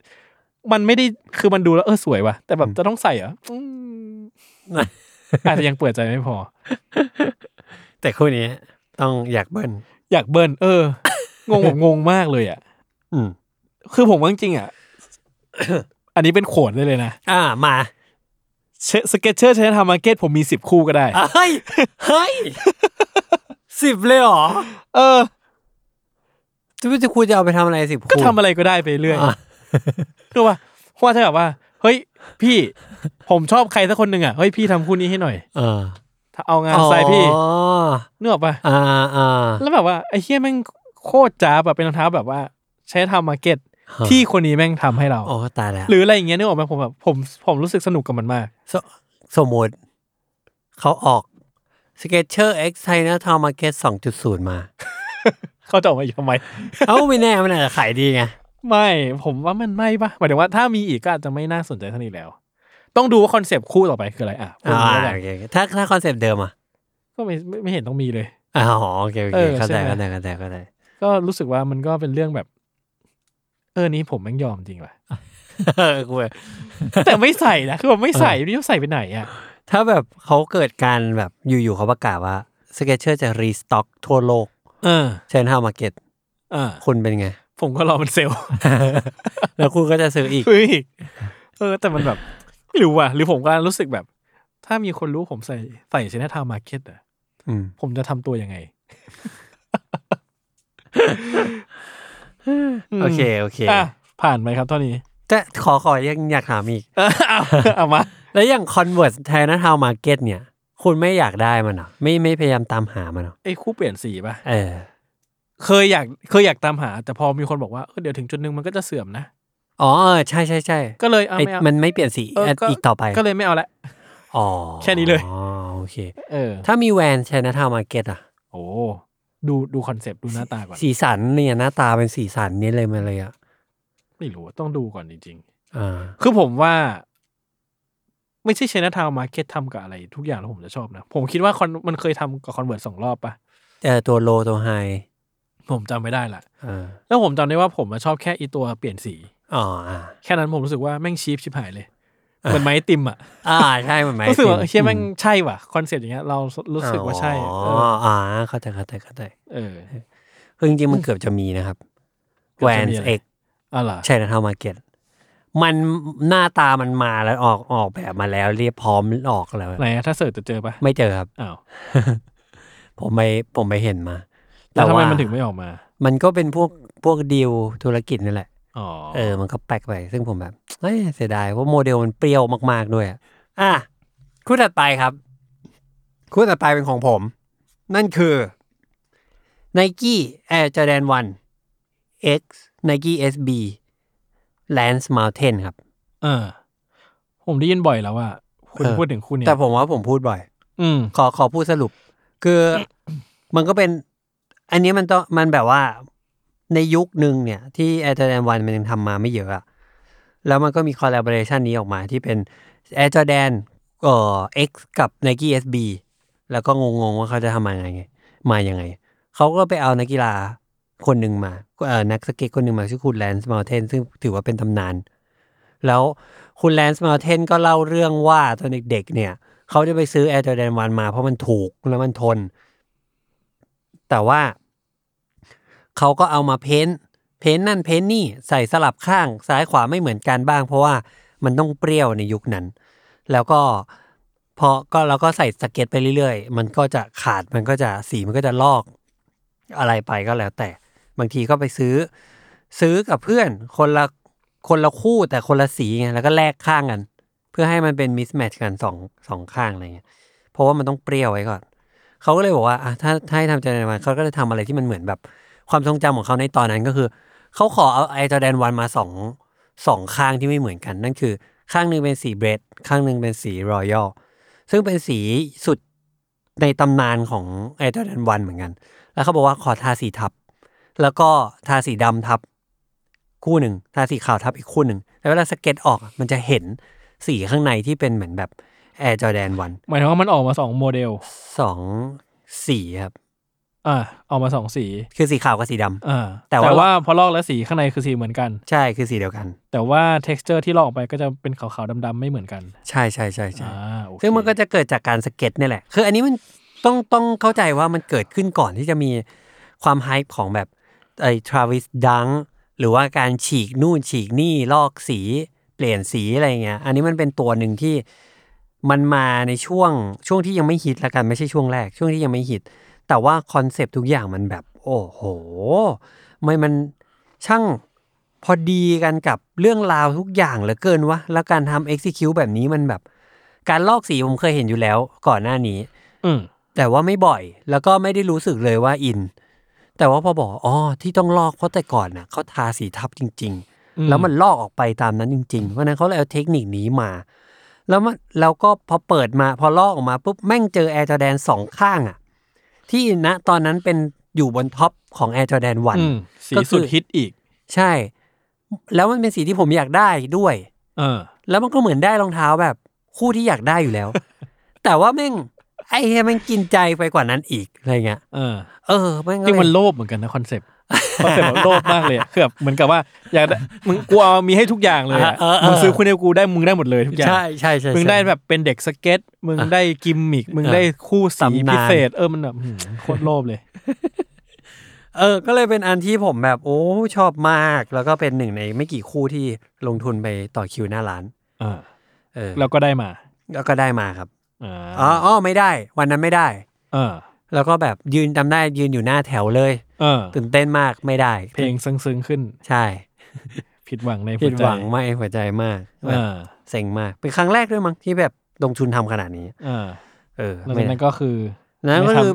มันไม่ได้คือมันดูแล้วสวยว่ะแต่แบบจะต้องใส่เหรออาจจะยังเปิดใจไม่พอแต่คู่นี้ต้องอยากเบิ้ลงงมากเลยอ่ะคือผมว่าจริงๆอ่ะ อันนี้เป็นโขนเลยนะมาSkechers Chinatown Market ผมมี10คู่ก็ได้เฮ้ย 10 เลยเหรอจะคุณจะเอาไปทำอะไร10คู่ก็ทำอะไรก็ได้ไปเรื่อยคือว่าถ้าแบบว่าเฮ้ยพี่ผมชอบใครสักคนนึงอ่ะเฮ้ยพี่ทำคู่นี้ให้หน่อยถ้าเอางานใส่พี่นึกออกป่ะแล้วแบบว่าไอ้เหี้ยแม่งโคตรจ๋าแบบเป็นรองเท้าแบบว่าใช้ทำมาร์เก็ตที่คนนี้แม่งทำให้เราตายแล้วหรืออะไรอย่างเงี้ยนึกออกไหมผมแบบผมรู้สึกสนุกกับมันมากสมมติเขาออก Skechers X Chinatown Market 2.0 มา เขาจะออกมาอีกทำไม ไม่แน่มันอาจจะขายดีไงไม่ผมว่ามันไม่ป่ะหมายถึงว่าถ้ามีอีกก็อาจจะไม่น่าสนใจเท่านี้แล้วต้องดูว่าคอนเซปต์คู่ต่อไปคืออะไรถ้าคอนเซปต์เดิมก็ไม่เห็นต้องมีเลยโอเคเข้าใจก็รู้สึกว่ามันก็เป็นเรื่องแบบนี้ผมแม่งยอมจริงว่ะกูแต่ไม่ใส่นะคือผมไม่ใส่นี่จะใส่ไปไหนอ่ะถ้าแบบเขาเกิดการแบบอยู่ๆเขาประกาศว่า Skechers จะรีสต็อกทั่วโลกChinatown Market คุณเป็นไงผมก็รอมันเซลล์แล้วคุณก็จะซื้ออีกแต่มันแบบ ไม่รู้ว่ะหรือผมก็รู้สึกแบบถ้ามีคนรู้ผมใส่ Chinatown Market อ่ะผมจะทำตัวยังไง โอเคผ่านไหมครับเท่านี้แต่ขอยังอยากถามอีกเอามาแล้วอย่าง Converse Chinatown Market เนี่ยคุณไม่อยากได้มันหรอไม่พยายามตามหามันหรอไอ้คู่เปลี่ยนสีป่ะเคยอยากตามหาแต่พอมีคนบอกว่าเดี๋ยวถึงจุดนึงมันก็จะเสื่อมนะอ๋อใช่ๆๆก็เลยไม่เอามันไม่เปลี่ยนสีอีกต่อไปก็เลยไม่เอาละอ๋อแค่นี้เลยอ๋อโอเคถ้ามีแวน Chinatown Market อ่ะโอ้ดูคอนเซ็ปต์ดูหน้าตาก่อนสีสันเนี่ยหน้าตาเป็นสีสันนี้เลยมันเลยอ่ะไม่รู้ต้องดูก่อนจริงๆคือผมว่าไม่ใช่ Chinatown Market ทำกับอะไรทุกอย่างแล้วผมจะชอบนะผมคิดว่ามันเคยทำกับ Converse 2 รอบป่ะตัวโลตัวไฮผมจำไม่ได้ละแล้วผมจำได้ว่าผมชอบแค่อีตัวเปลี่ยนสีแค่นั้นผมรู้สึกว่าแม่งชีพชิบหายเลยเหมือนไม้ติมอ่ะใช่เหมือนไม้ติมรู้สึกว่าเชี่ยแม่งใช่ว่ะคอนเซ็ปต์อย่างเงี้ยเรารู้สึกว่าใช่เข้าใจคือจริงๆมันเกือบจะมีนะครับแวนเอ็กใช่นะทาวมาร์เก็ตมันหน้าตามันมาแล้วออกแบบมาแล้วเรียบพร้อมออกแล้วไหนถ้าเสิร์ชจะเจอปะไม่เจอครับอ้าว ผมไปเห็นมาแต่ทำไมมันถึงไม่ออกมามันก็เป็นพวกดีลธุรกิจนั่นแหละมันก็แปลกไปซึ่งผมแบบเสียดายเพราะโมเดลมันเปรี้ยวมากๆด้วยคู่ถัดไปครับคู่ถัดไปเป็นของผมนั่นคือ Nike Air Jordan 1 X Nike SB Lance Mountain ครับผมได้ยินบ่อยแล้วว่าคุณพูดถึงคู่นี้แต่ผมว่าผมพูดบ่อยขอพูดสรุปคือ มันก็เป็นอันนี้มันแบบว่าในยุคนึงเนี่ยที่ Air Jordan 1 มันยังทำมาไม่เยอะอะแล้วมันก็มี collaboration นี้ออกมาที่เป็น Air Jordan X กับ Nike SB แล้วก็งงๆว่าเขาจะทำมายังไงเขาก็ไปเอานักกีฬาคนหนึ่งมานักสเก็ตคนหนึ่งมาชื่อคุณ Lance Mountain ซึ่งถือว่าเป็นตำนานแล้วคุณ Lance Mountain ก็เล่าเรื่องว่าตอนเด็กๆเนี่ยเขาจะไปซื้อ Air Jordan 1 มาเพราะมันถูกแล้วมันทนแต่ว่าเขาก็เอามาเพ้นท์นั่นเพ้นท์นี่ใส่สลับข้างซ้ายขวาไม่เหมือนกันบ้างเพราะว่ามันต้องเปรี้ยวในยุคนั้นแล้วก็เราก็ใส่สเก็ตไปเรื่อยๆมันก็จะขาดมันก็จะสีมันก็จะลอกอะไรไปก็แล้วแต่บางทีก็ไปซื้อกับเพื่อนคนละคู่แต่คนละสีไงแล้วก็แลกข้างกันเพื่อให้มันเป็นมิสแมทช์กันสองข้างอะไรเงี้ยเพราะว่ามันต้องเปรี้ยวไว้ก่อนเขาก็เลยบอกว่าถ้าให้ทำใจในวันเขาก็จะทำอะไรที่มันเหมือนแบบความทรงจำของเขาในตอนนั้นก็คือเขาขอเอาไอจอร์แดน1มาสองข้างที่ไม่เหมือนกันนั่นคือข้างนึงเป็นสีเบรดข้างนึงเป็นสีรอยัลซึ่งเป็นสีสุดในตำนานของไอจอร์แดน1เหมือนกันแล้วเขาบอกว่าขอทาสีทับแล้วก็ทาสีดำทับคู่หนึ่งทาสีขาวทับอีกคู่หนึ่งแล้วเวลาสเก็ตออกมันจะเห็นสีข้างในที่เป็นเหมือนแบบแอร์จอร์แดน1หมายถึงว่ามันออกมา2โมเดล2สีครับออกมา2สีคือสีขาวกับสีดำแต่ว่าพอลอกแล้วสีข้างในคือสีเหมือนกันใช่คือสีเดียวกันแต่ว่า texture ที่ลอกออกไปก็จะเป็นขาวๆดำๆไม่เหมือนกันใช่ๆๆซึ่งมันก็จะเกิดจากการสเก็ตนี่แหละคืออันนี้มันต้องเข้าใจว่ามันเกิดขึ้นก่อนที่จะมีความไฮป์ของแบบไอ้ทราวิสดังหรือว่าการฉีกนู่นฉีกนี่ลอกสีเปลี่ยนสีอะไรเงี้ยอันนี้มันเป็นตัวหนึ่งที่มันมาในช่วงที่ยังไม่ฮิตละกันไม่ใช่ช่วงแรกช่วงที่ยังไม่ฮิตแต่ว่าคอนเซปต์ทุกอย่างมันแบบโอ้โหมันช่างพอดีกันกับเรื่องราวทุกอย่างเหลือเกินวะแล้วการทำ execute แบบนี้มันแบบการลอกสีผมเคยเห็นอยู่แล้วก่อนหน้านี้แต่ว่าไม่บ่อยแล้วก็ไม่ได้รู้สึกเลยว่าอินแต่ว่าพอบอกที่ต้องลอกเพราะแต่ก่อนน่ะเขาทาสีทับจริงๆแล้วมันลอกออกไปตามนั้นจริงๆเพราะนั้นเขาเลยเอาเทคนิคนี้มาแล้วก็พอเปิดมาพอลอกออกมาปุ๊บแม่งเจอ Air Jordan 2 ข้างอ่ะที่ณตอนนั้นเป็นอยู่บนท็อปของ Air Jordan 1ก็สุดฮิตอีกใช่แล้วมันเป็นสีที่ผมอยากได้ด้วยแล้วมันก็เหมือนได้รองเท้าแบบคู่ที่อยากได้อยู่แล้ว แต่ว่าแม่งไอ้เหี้ยมันกินใจไปกว่านั้นอีกอะไรเงี้ยจริงมันโลภเหมือนกันนะคอนเซ็ปต์มันโลภมากเลยอ่ะคือแบบเหมือนกับว่าอยากมึงกูเอามีให้ทุกอย่างเลยมึงซื้อคุณให้กูได้มึงได้หมดเลยทุกอย่างใช่ๆๆมึงได้แบบเป็นเด็กสเก็ตมึงได้กิมมิกมึงได้คู่สีพิเศษมันแบบโคตรโลภเลยก็เลยเป็นอันที่ผมแบบโอ้ชอบมากแล้วก็เป็นหนึ่งในไม่กี่คู่ที่ลงทุนไปต่อคิวหน้าร้าน แล้วก็ได้มาครับอ๋อไม่ได้วันนั้นไม่ได้แล้วก็แบบยืนจำได้ยืนอยู่หน้าแถวเลยตื่นเต้นมากไม่ได้เพลงซึ้งๆขึ้นใช่ผิดหวังในหัวใจมากเซ็งมากเป็นครั้งแรกด้วยมั้งที่แบบลงทุนทำขนาดนี้แล้วนั่นก็คือ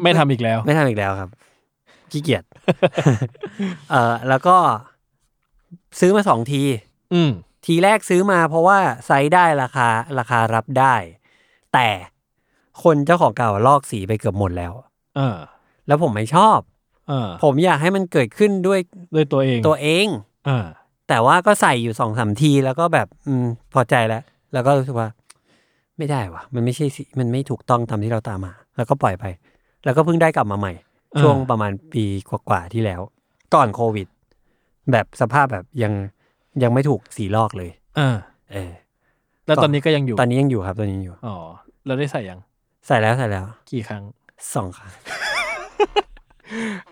ไม่ทำอีกแล้วครับขี้เกียจแล้วก็ซื้อมา2ทีทีแรกซื้อมาเพราะว่าไซส์ได้ราคารับได้แต่คนเจ้าของเก่าลอกสีไปเกือบหมดแล้วแล้วผมไม่ชอบผมอยากให้มันเกิดขึ้นด้วยตัวเองแต่ว่าก็ใส่อยู่ 2-3 ทีแล้วก็แบบพอใจแล้วก็รู้สึกว่าไม่ได้ว่ะมันไม่ใช่สีมันไม่ถูกต้องตามที่เราตามมาแล้วก็ปล่อยไปแล้วก็เพิ่งได้กลับมาใหม่ช่วงประมาณปีกว่าๆที่แล้วก่อนโควิดแบบสภาพแบบยังไม่ถูกสีลอกเลยแล้วตอนนี้ก็ยังอยู่ครับตอนนี้ยังอยู่อ๋อเราได้ใส่ยังใส่แล้วกี่ครั้ง2 ครั้ง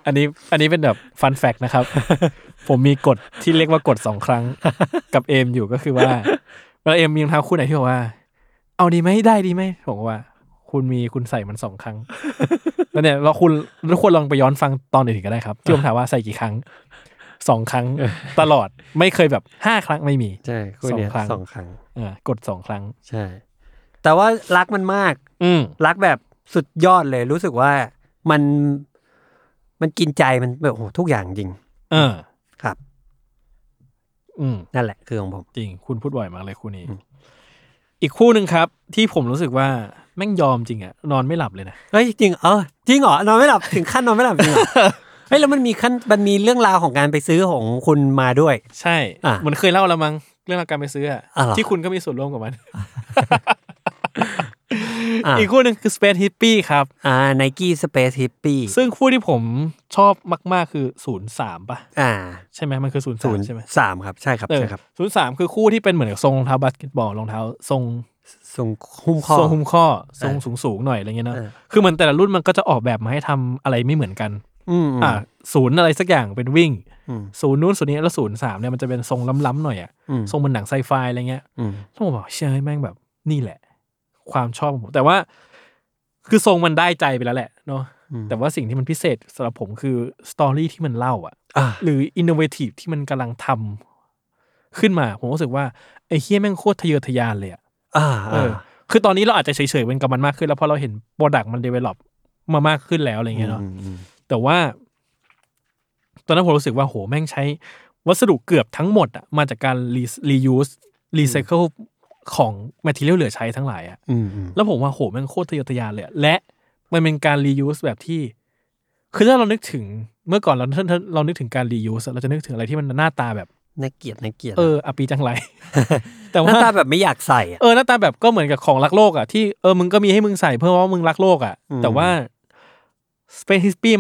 อันนี้เป็นแบบฟันแฟกต์นะครับ ผมมีกฎที่เรียกว่ากฎ2 ครั้ง กับเอมอยู่ก็คือว่าเวลาเอมมีรองเท้าคู่ไหนที่บอกว่าเอาดีไหมได้ดีไหมผมว่าคุณใส่มัน2 ครั้ง แล้วเนี่ยว่าคุณทุกคนลองไปย้อนฟังตอนอื่นก็ได้ครับที่ผมถามว่าใส่กี่ครั้ง2 ครั้งตลอดไม่เคยแบบ5 ครั้งไม่มีใช่2 ครั้งกด2 ครั้งใช่แต่ว่ารักมันมากรักแบบสุดยอดเลยรู้สึกว่ามันกินใจมันแบบโอ้โหทุกอย่างจริงครับนั่นแหละคือของผมจริงคุณพูดบ่อยมากเลยคู่นี้อีกคู่นึงครับที่ผมรู้สึกว่าแม่งยอมจริงอะนอนไม่หลับเลยนะเฮ้ยจริงจริงเหรอนอนไม่หลับถึงขั้นนอนไม่หลับจริงเหรอเฮ้ยแล้วมันมีเรื่องราวของการไปซื้อของคุณมาด้วยใช่เหมือนเคยเล่าแล้วมั้งเรื่องราวการไปซื้ออะที่คุณก็มีส่วนร่วมกับมัน อีกคู่นึงคือ Space Hippie ครับNike Space Hippie ซึ่งคู่ที่ผมชอบมากๆคือ03ป่ะใช่มั้ยมันคือ03ใช่มั้ย3ครับใช่ครับ03คือคู่ที่เป็นเหมือนกับทรงรองเท้าบาสเกตบอลรองเท้าทรงหุ้มข้อทรงสูงๆหน่อยอะไรเงี้ยเนาะคือมันแต่ละรุ่นมันก็จะออกแบบมาให้ทำอะไรไม่เหมือนกัน0อะไรสักอย่างเป็นวิ่ง0นู้น0นี้แล้ว03เนี่ยมันจะเป็นทรงล้ำๆหน่อยอ่ะทรงเหมือนหนังไซไฟอะไรเงี้ยต้องบอกเชื่อให้แม่งแบบนี่แหละความชอบของผมแต่ว่าคือทรงมันได้ใจไปแล้วแหละเนาะแต่ว่าสิ่งที่มันพิเศษสำหรับผมคือสตอรี่ที่มันเล่าอ่ะหรืออินโนเวทีฟที่มันกำลังทำขึ้นมาผมรู้สึกว่าไอ้เหี้ยแม่งโคตรทะเยอทะยานเลยอ่ะคือตอนนี้เราอาจจะเฉยๆเป็นกับมันมากขึ้นแล้วพอเราเห็นโปรดักต์มัน develop มามากขึ้นแล้วอะไรเงี้ยเนาะแต่ว่าตอนนั้นผมรู้สึกว่าโหแม่งใช้วัสดุเกือบทั้งหมดอ่ะมาจากการ reuse recycle ของ material เหลือใช้ทั้งหลายอ่ะแล้วผมว่าโหแม่งโคตรทะเยอทะยานเลยและมันเป็นการ reuse แบบที่คือถ้าเรานึกถึงเมื่อก่อนเรานึกถึงการ reuse เราจะนึกถึงอะไรที่มันหน้าตาแบบน่าเกลียดอปีจังไร แต่ว่าหน้าตาแบบไม่อยากใส่หน้าตาแบบก็เหมือนกับของรักโลกอ่ะที่มึงก็มีให้มึงใส่เพื่อว่ามึงรักโลกอ่ะแต่ว่า Space Hippie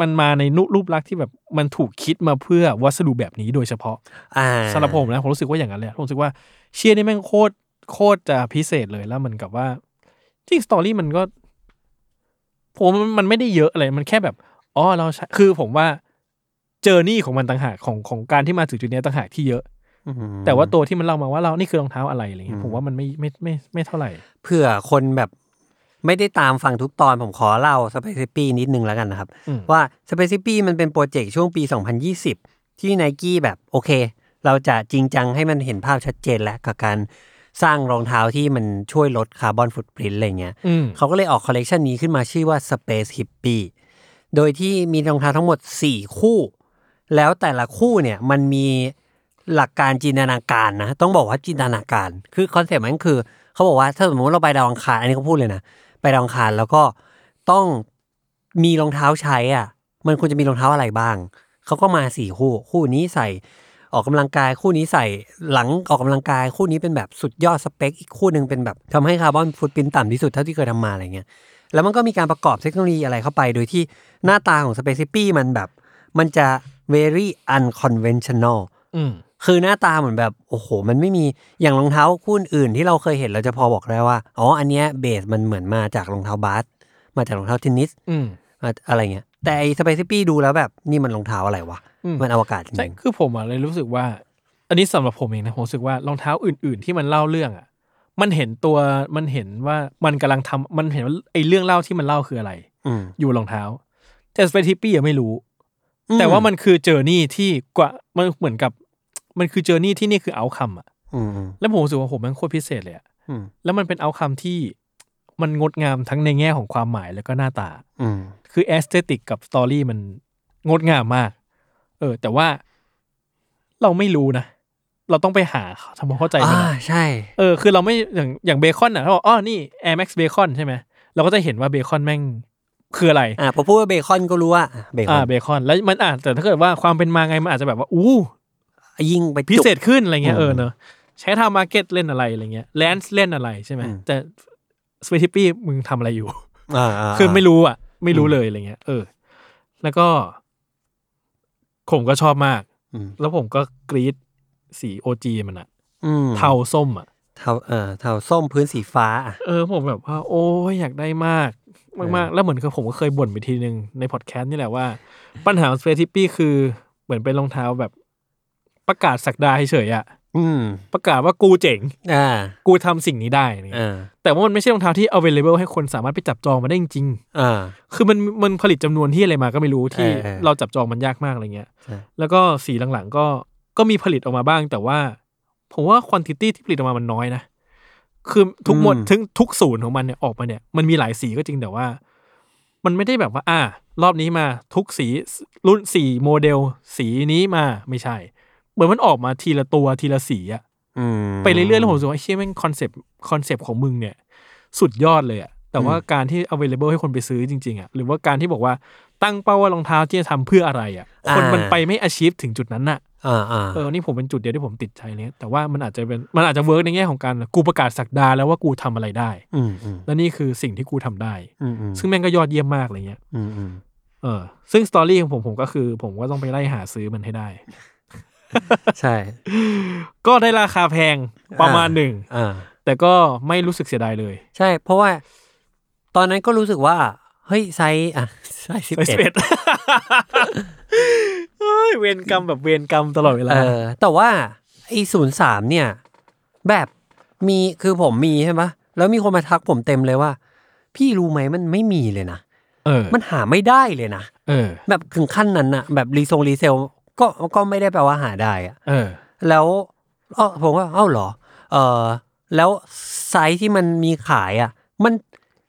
มันมาในรูปลักษณ์ที่แบบมันถูกคิดมาเพื่อวัสดุแบบนี้โดยเฉพาะสำหรับผมนะผมรู้สึกว่าอย่างนั้นเลยผมรู้สึกว่าเชี่ยนี่แม่งโคตรจะพิเศษเลยแล้วมันกับว่าจริงสตอรี่มันก็ผมมันไม่ได้เยอะอะไรมันแค่แบบอ๋อเราคือผมว่าเจอร์นี่ของมันต่างหากของการที่มาถึงจุดนี้ต่างหากที่เยอะแต่ว่าตัวที่มันเล่ามาว่าเรานี่คือรองเท้าอะไรอะไรเงี้ยผมว่ามันไม่เท่าไหร่เผื่อคนแบบไม่ได้ตามฟังทุกตอนผมขอเล่า Space Hippie นิดนึงแล้วกันนะครับว่า Space Hippie มันเป็นโปรเจกต์ช่วงปี 2020 ที่ Nike แบบโอเคเราจะจริงจังให้มันเห็นภาพชัดเจนแล้วกับการสร้างรองเท้าที่มันช่วยลดคาร์บอนฟุตพริ้นท์อะไรเงี้ยเขาก็เลยออกคอลเลคชันนี้ขึ้นมาชื่อว่า Space Hippie โดยที่มีรองเท้าทั้งหมด4คู่แล้วแต่ละคู่เนี่ยมันมีหลักการจินตนาการนะต้องบอกว่าจินตนาการคือคอนเซ็ปต์มันคือเขาบอกว่าถ้าสมมติเราไปดาวอังคารอันนี้เขาพูดเลยนะไปดาวอังคารแล้วก็ต้องมีรองเท้าใช้อ่ะมันควรจะมีรองเท้าอะไรบ้างเขาก็มา4คู่นี้ใส่ออกกำลังกายคู่นี้ใส่หลังออกกำลังกายคู่นี้เป็นแบบสุดยอดสเปคอีกคู่นึงเป็นแบบทำให้คาร์บอนฟุตพริ้นท์ต่ำที่สุดเท่าที่เคยทำมาอะไรเงี้ยแล้วมันก็มีการประกอบเทคโนโลยีอะไรเข้าไปโดยที่หน้าตาของ Space Hippie มันแบบมันจะ very unconventional คือหน้าตาเหมือนแบบโอ้โหมันไม่มีอย่างรองเท้าคู่อื่นที่เราเคยเห็นเราจะพอบอกได้ว่าอ๋ออันเนี้ยเบสมันเหมือนมาจากรองเท้าบาสมาจากรองเท้าเทนนิสอะไรเงี้ยแต่ไอ้ Space Hippie ดูแล้วแบบนี่มันรองเท้าอะไรวะมันอวกาศจริงคือผมเลยรู้สึกว่าอันนี้สำหรับผมเองนะผมรู้สึกว่ารองเท้าอื่นๆที่มันเล่าเรื่องอ่ะ มันเห็นว่ามันกำลังทำมันเห็นว่าไอ้เรื่องเล่าที่มันเล่าคืออะไรอยู่รองเท้าแต่สเปซฮิปปี้ยังไม่รู้แต่ว่ามันคือเจอร์นี่ที่กว่ามันเหมือนกับมันคือเจอร์นี่ที่นี่คือเอาท์คัมอ่ะแล้วผมรู้สึกว่าผมมันโคตรพิเศษเลยอ่ะแล้วมันเป็นเอาท์คัมที่มันงดงามทั้งในแง่ของความหมายแล้วก็หน้าตาคือแอสเธติกกับสตอรี่มันงดงามมากแต่ว่าเราไม่รู้นะเราต้องไปหาทำความเข้าใจมันใช่คือเราไม่อย่างเบคอนอ่ะเขาบอกอ๋อนี่ Air Max เบคอนใช่ไหมเราก็จะเห็นว่าเบคอนแม่งคืออะไรพอพูดว่าเบคอนก็รู้ว่าเบคอนแล้วมันแต่ถ้าเกิดว่าความเป็นมาไงมันอาจจะแบบว่าอู้ยิ่งไปพิเศษขึ้นอะไรเงี้ยเนอะใช้ทำมาร์เก็ตเล่นอะไรอะไรเงี้ย Lance เล่นอะไรใช่ไหมแต่สเปซฮิปปี้มึงทำอะไรอยู่คือไม่รู้ไม่รู้เลยอะไรเงี้ยแล้วก็ผมก็ชอบมากแล้วผมก็กรี๊ดสี OG มันอะเทาส้มอะเทาส้มพื้นสีฟ้าผมแบบว่าโอ้ยอยากได้มากมากๆแล้วเหมือนคือผมก็เคยบ่นไปทีนึงในพอดแคสต์นี่แหละว่าปัญหาของสเปซฮิปปี้คือเหมือนเป็นรองเท้าแบบประกาศศักดาเฉยๆอะประกาศว่ากูเจ๋งกูทำสิ่งนี้ได้แต่ว่ามันไม่ใช่รองเท้าที่ available ให้คนสามารถไปจับจองมาได้จริงๆคือมันผลิตจำนวนที่อะไรมาก็ไม่รู้ที่เราจับจองมันยากมากอะไรเงี้ยแล้วก็สีหลังๆก็มีผลิตออกมาบ้างแต่ว่าผมว่า quantity ที่ผลิตออกมามันน้อยนะคือทุกหมดถึงทุกศูนย์ของมันเนี่ยออกมาเนี่ยมันมีหลายสีก็จริงแต่ว่ามันไม่ได้แบบว่ารอบนี้มาทุกสีรุ่น4โมเดลสีนี้มาไม่ใช่เหมือนมันออกมาทีละตัวทีละสีอ่ะไปเรื่อยๆแล้วผมรู้สึกว่าเชี่ยแม่งคอนเซปต์ของมึงเนี่ยสุดยอดเลยอ่ะแต่ว่าการที่ available ให้คนไปซื้อจริงๆอ่ะหรือว่าการที่บอกว่าตั้งเป้าว่ารองเท้าที่จะทำเพื่ออะไรอ่ะคนมันไปไม่ achieve ถึงจุดนั้นน่ะนี่ผมเป็นจุดเดียวที่ผมติดใจเลยแต่ว่ามันอาจจะเวิร์กในแง่ของการกูประกาศศักดาแล้วว่ากูทำอะไรได้และนี่คือสิ่งที่กูทำได้ซึ่งแม่งก็ยอดเยี่ยมมากอะไรเงี้ยซึ่งสตอรี่ของผมก็คือผมก็ต้องไปไล่หาซื้อมันให้ได้ใช่ก็ได้ราคาแพงประมาณหนึ่งแต่ก็ไม่รู้สึกเสียดายเลยใช่เพราะว่าตอนนั้นก็รู้สึกว่าเฮ้ยไซส์11เวรกรรมแบบเวรกรรมตลอดเวลาแต่ว่าไอ้03เนี่ยแบบมีคือผมมีใช่ไหมแล้วมีคนมาทักผมเต็มเลยว่าพี่รู้ไหมมันไม่มีเลยนะมันหาไม่ได้เลยนะแบบถึงขั้นนั้นนะแบบรีเซลก็ไม่ได้แปลว่าหาได้อะแล้วผมว่าเอ้าเหรอแล้วไซส์ที่มันมีขายอ่ะมัน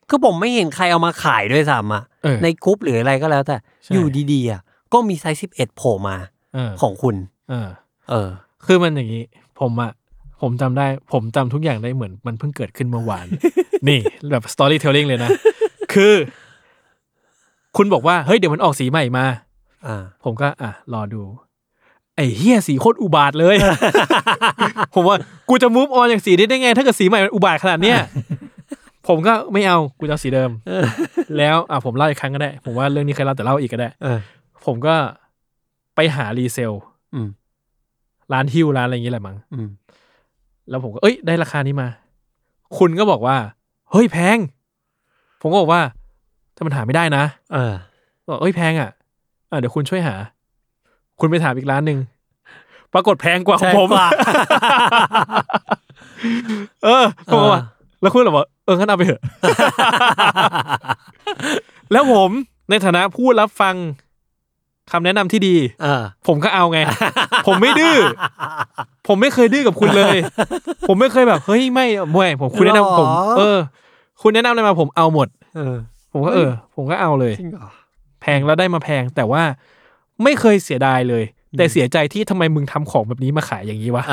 คือผมไม่เห็นใครเอามาขายด้วยซ้ำอ่ะในกรุ๊ปหรืออะไรก็แล้วแต่อยู่ดีๆอ่ะก็มีไซส์11โผล่มาของคุณคือมันอย่างนี้ผมจำได้ผมจำทุกอย่างได้เหมือนมันเพิ่งเกิดขึ้นเมื่อวาน นี่แบบสตอรี่เทลลิ่งเลยนะ คือคุณบอกว่าเฮ้ยเดี๋ยวมันออกสีใหม่มาผมก็รอดูไอ้เหี้ยสีโคตรอุบาทเลย ผมว่ากูจะมูฟออนอย่างสีนี้ได้ไงถ้าเกิดสีใหม่มันอุบาทขนาดเนี้ย ผมก็ไม่เอากูจะเอาสีเดิม แล้วผมเล่าอีกครั้งก็ได้ผมว่าเรื่องนี้ใครเล่าแต่เล่าอีกก็ได้ผมก็ไปหารีเซลร้านฮิวร้านอะไรอย่างเงี้ยแหละมั้งแล้วผมก็เอ้ยได้ราคานี้มาคุณก็บอกว่าเฮ้ยแพงผมก็บอกว่าถ้ามันหาไม่ได้นะบอกเอ้ยแพงเดี๋ยวคุณช่วยหาคุณไปถามอีกร้านนึงปรากฏแพงกว่าของผมผมว่าแล้วคุณบอกงั้นเอาไปเถอะ แล้วผมในฐานะผู้รับฟังคำแนะนำที่ดีผมก็เอาไง ผมไม่ดื้อ ผมไม่เคยดื้อกับคุณเลย ผมไม่เคยแบบเฮ้ยไม่มวยผมคุณแนะนำผมคุณแนะนำอะไรมาผมเอาหมดผมก็ผมก็เอาเลยแพงแล้วได้มาแพงแต่ว่าไม่เคยเสียดายเลยแต่เสียใจที่ทำไมมึงทำของแบบนี้มาขายอย่างนี้วะ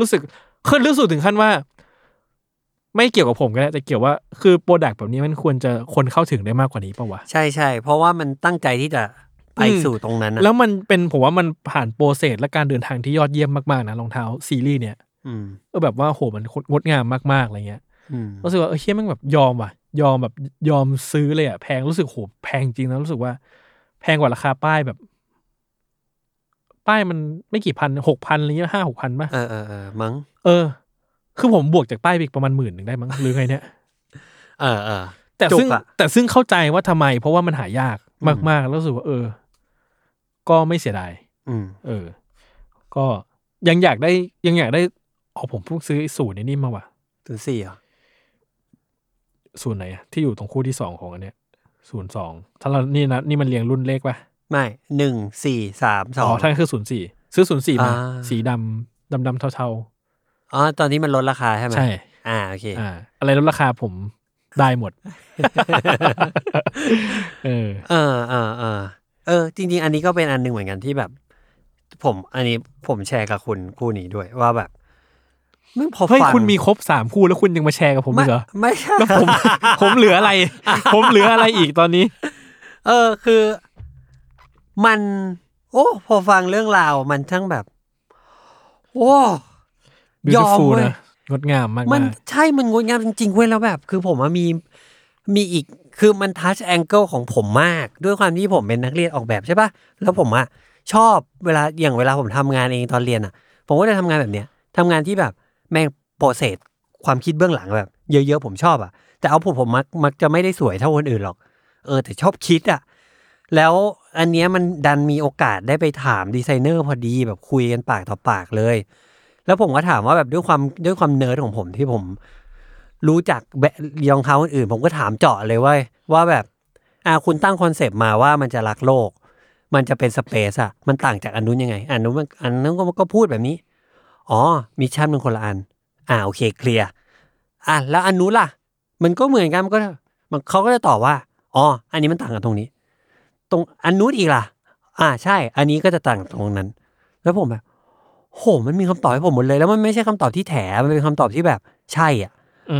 รู้สึกขึ้นลึกสุดถึงขั้นว่าไม่เกี่ยวกับผมก็ได้แต่เกี่ยวว่าคือโปรดักต์แบบนี้มันควรจะคนเข้าถึงได้มากกว่านี้ป่ะวะใช่ใช่เพราะว่ามันตั้งใจที่จะไปสู่ตรงนั้นนะแล้วมันเป็นผมว่ามันผ่านโปรเซสและการเดินทางที่ยอดเยี่ยมมากๆนะรองเท้าซีรีส์เนี่ยแบบว่าโหมันงดงามมากๆอะไรเงี้ยรู้สึกว่าเฮ้ยมันแบบยอมว่ะยอมซื้อเลยอ่ะแพงรู้สึกโหแพงจริงนะรู้สึกว่าแพงกว่าราคาป้ายแบบป้ายมันไม่กี่พัน 6,000 อะไรเงี้ย 5-6,000 ป่ะมั้งคือผมบวกจากป้ายอีกประมาณ 10,000 นึงได้มั้งหรือไงเนี่ยแต่ซึ่งเข้าใจว่าทำไมเพราะว่ามันหายากมากๆแล้วรู้สึกว่าก็ไม่เสียดายก็ยังอยากได้ออกผมเพิ่งซื้อสูตรนี้มาว่ะ 04เหรอศูนย์ไหนที่อยู่ตรงคู่ที่2ของอันเนี้ย02ถ้าเรานี่นะนี่มันเรียงรุ่นเลขป่ะไม่1 4 3 2อ๋อท่านคือ04ซื้อ04มาสีดำเทาๆอ๋อตอนนี้มันลดราคาใช่มั้ยใช่โอเคอะไรลดราคาผมได้หมดจริงๆอันนี้ก็เป็นอันนึงเหมือนกันที่แบบผมแชร์กับคุณคู่นี้ด้วยว่าแบบมึงพอฟังเฮ้ยคุณมีครบ3คู่แล้วคุณยังมาแชร์กับผมเหรอไม่ใช่แล้วผม ผมเหลืออะไร ผมเหลืออะไรอีกตอนนี้คือมันโอ้พอฟังเรื่องราวมันทั้งแบบโอ้ยอมเลยงดงามมากมันใช่มันงดงามจริงๆเว้ยแล้วแบบคือผมมีอีกคือมันทัชแองเกิลของผมมากด้วยความที่ผมเป็นนักเรียนออกแบบใช่ป่ะแล้วผมอ่ะชอบเวลาผมทำงานเองตอนเรียนอ่ะผมก็จะทำงานแบบเนี้ยทำงานที่แบบแม่งโปรเซสความคิดเบื้องหลังแบบเยอะๆผมชอบอ่ะแต่เอาผมมักจะไม่ได้สวยเท่าคนอื่นหรอกแต่ชอบคิดอ่ะแล้วอันเนี้ยมันดันมีโอกาสได้ไปถามดีไซเนอร์พอดีแบบคุยกันปากต่อปากเลยแล้วผมก็ถามว่าแบบด้วยความเนิร์ดของผมที่ผมรู้จักรองเท้าคนอื่นผมก็ถามเจาะเลยว่าแบบคุณตั้งคอนเซปต์มาว่ามันจะรักโลกมันจะเป็นสเปซอ่ะมันต่างจากอันนู้นยังไงอันนู้นก็พูดแบบนี้อ๋อมิชชั่นมันคนละอันโอเคเคลียร์แล้วอันนู้นล่ะมันก็เหมือนกันมันเขาก็จะตอบว่าอ๋ออันนี้มันต่างกันตรงนี้ตรงอันนู้นอีกล่ะใช่อันนี้ก็จะต่างตรงนั้นแล้วผมแบบโหมันมีคำตอบให้ผมหมดเลยแล้วมันไม่ใช่คำตอบที่แถมันเป็นคำตอบที่แบบใช่อ่ะ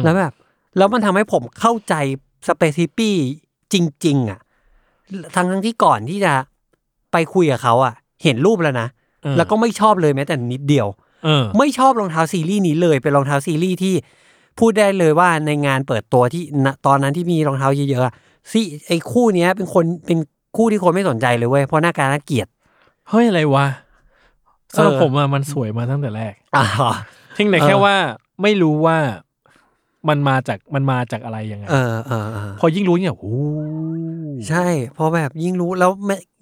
แล้วแบบแล้วมันทำให้ผมเข้าใจสเปซฮิปปี้จริงๆอ่ะทั้งที่ก่อนที่จะไปคุยกับเขาอ่ะเห็นรูปแล้วนะแล้วก็ไม่ชอบเลยแม้แต่นิดเดียวไม่ชอบรองเท้าซีรีส์นี้เลยเป็นรองเท้าซีรีส์ที่พูดได้เลยว่าในงานเปิดตัวที่ตอนนั้นที่มีรองเท้าเยอะๆไอ้คู่เนี้ยเป็นคู่ที่คนไม่สนใจเลยเว้ยเพราะหน้าตาน่าเกลียดเฮ้ยอะไรวะสำหรับผมอ่ะมันสวยมาตั้งแต่แรกเพียงแต่แค่ว่าไม่รู้ว่ามันมาจากอะไรยังไงพอยิ่งรู้เนี่ยโอ้ใช่พอแบบยิ่งรู้แล้ว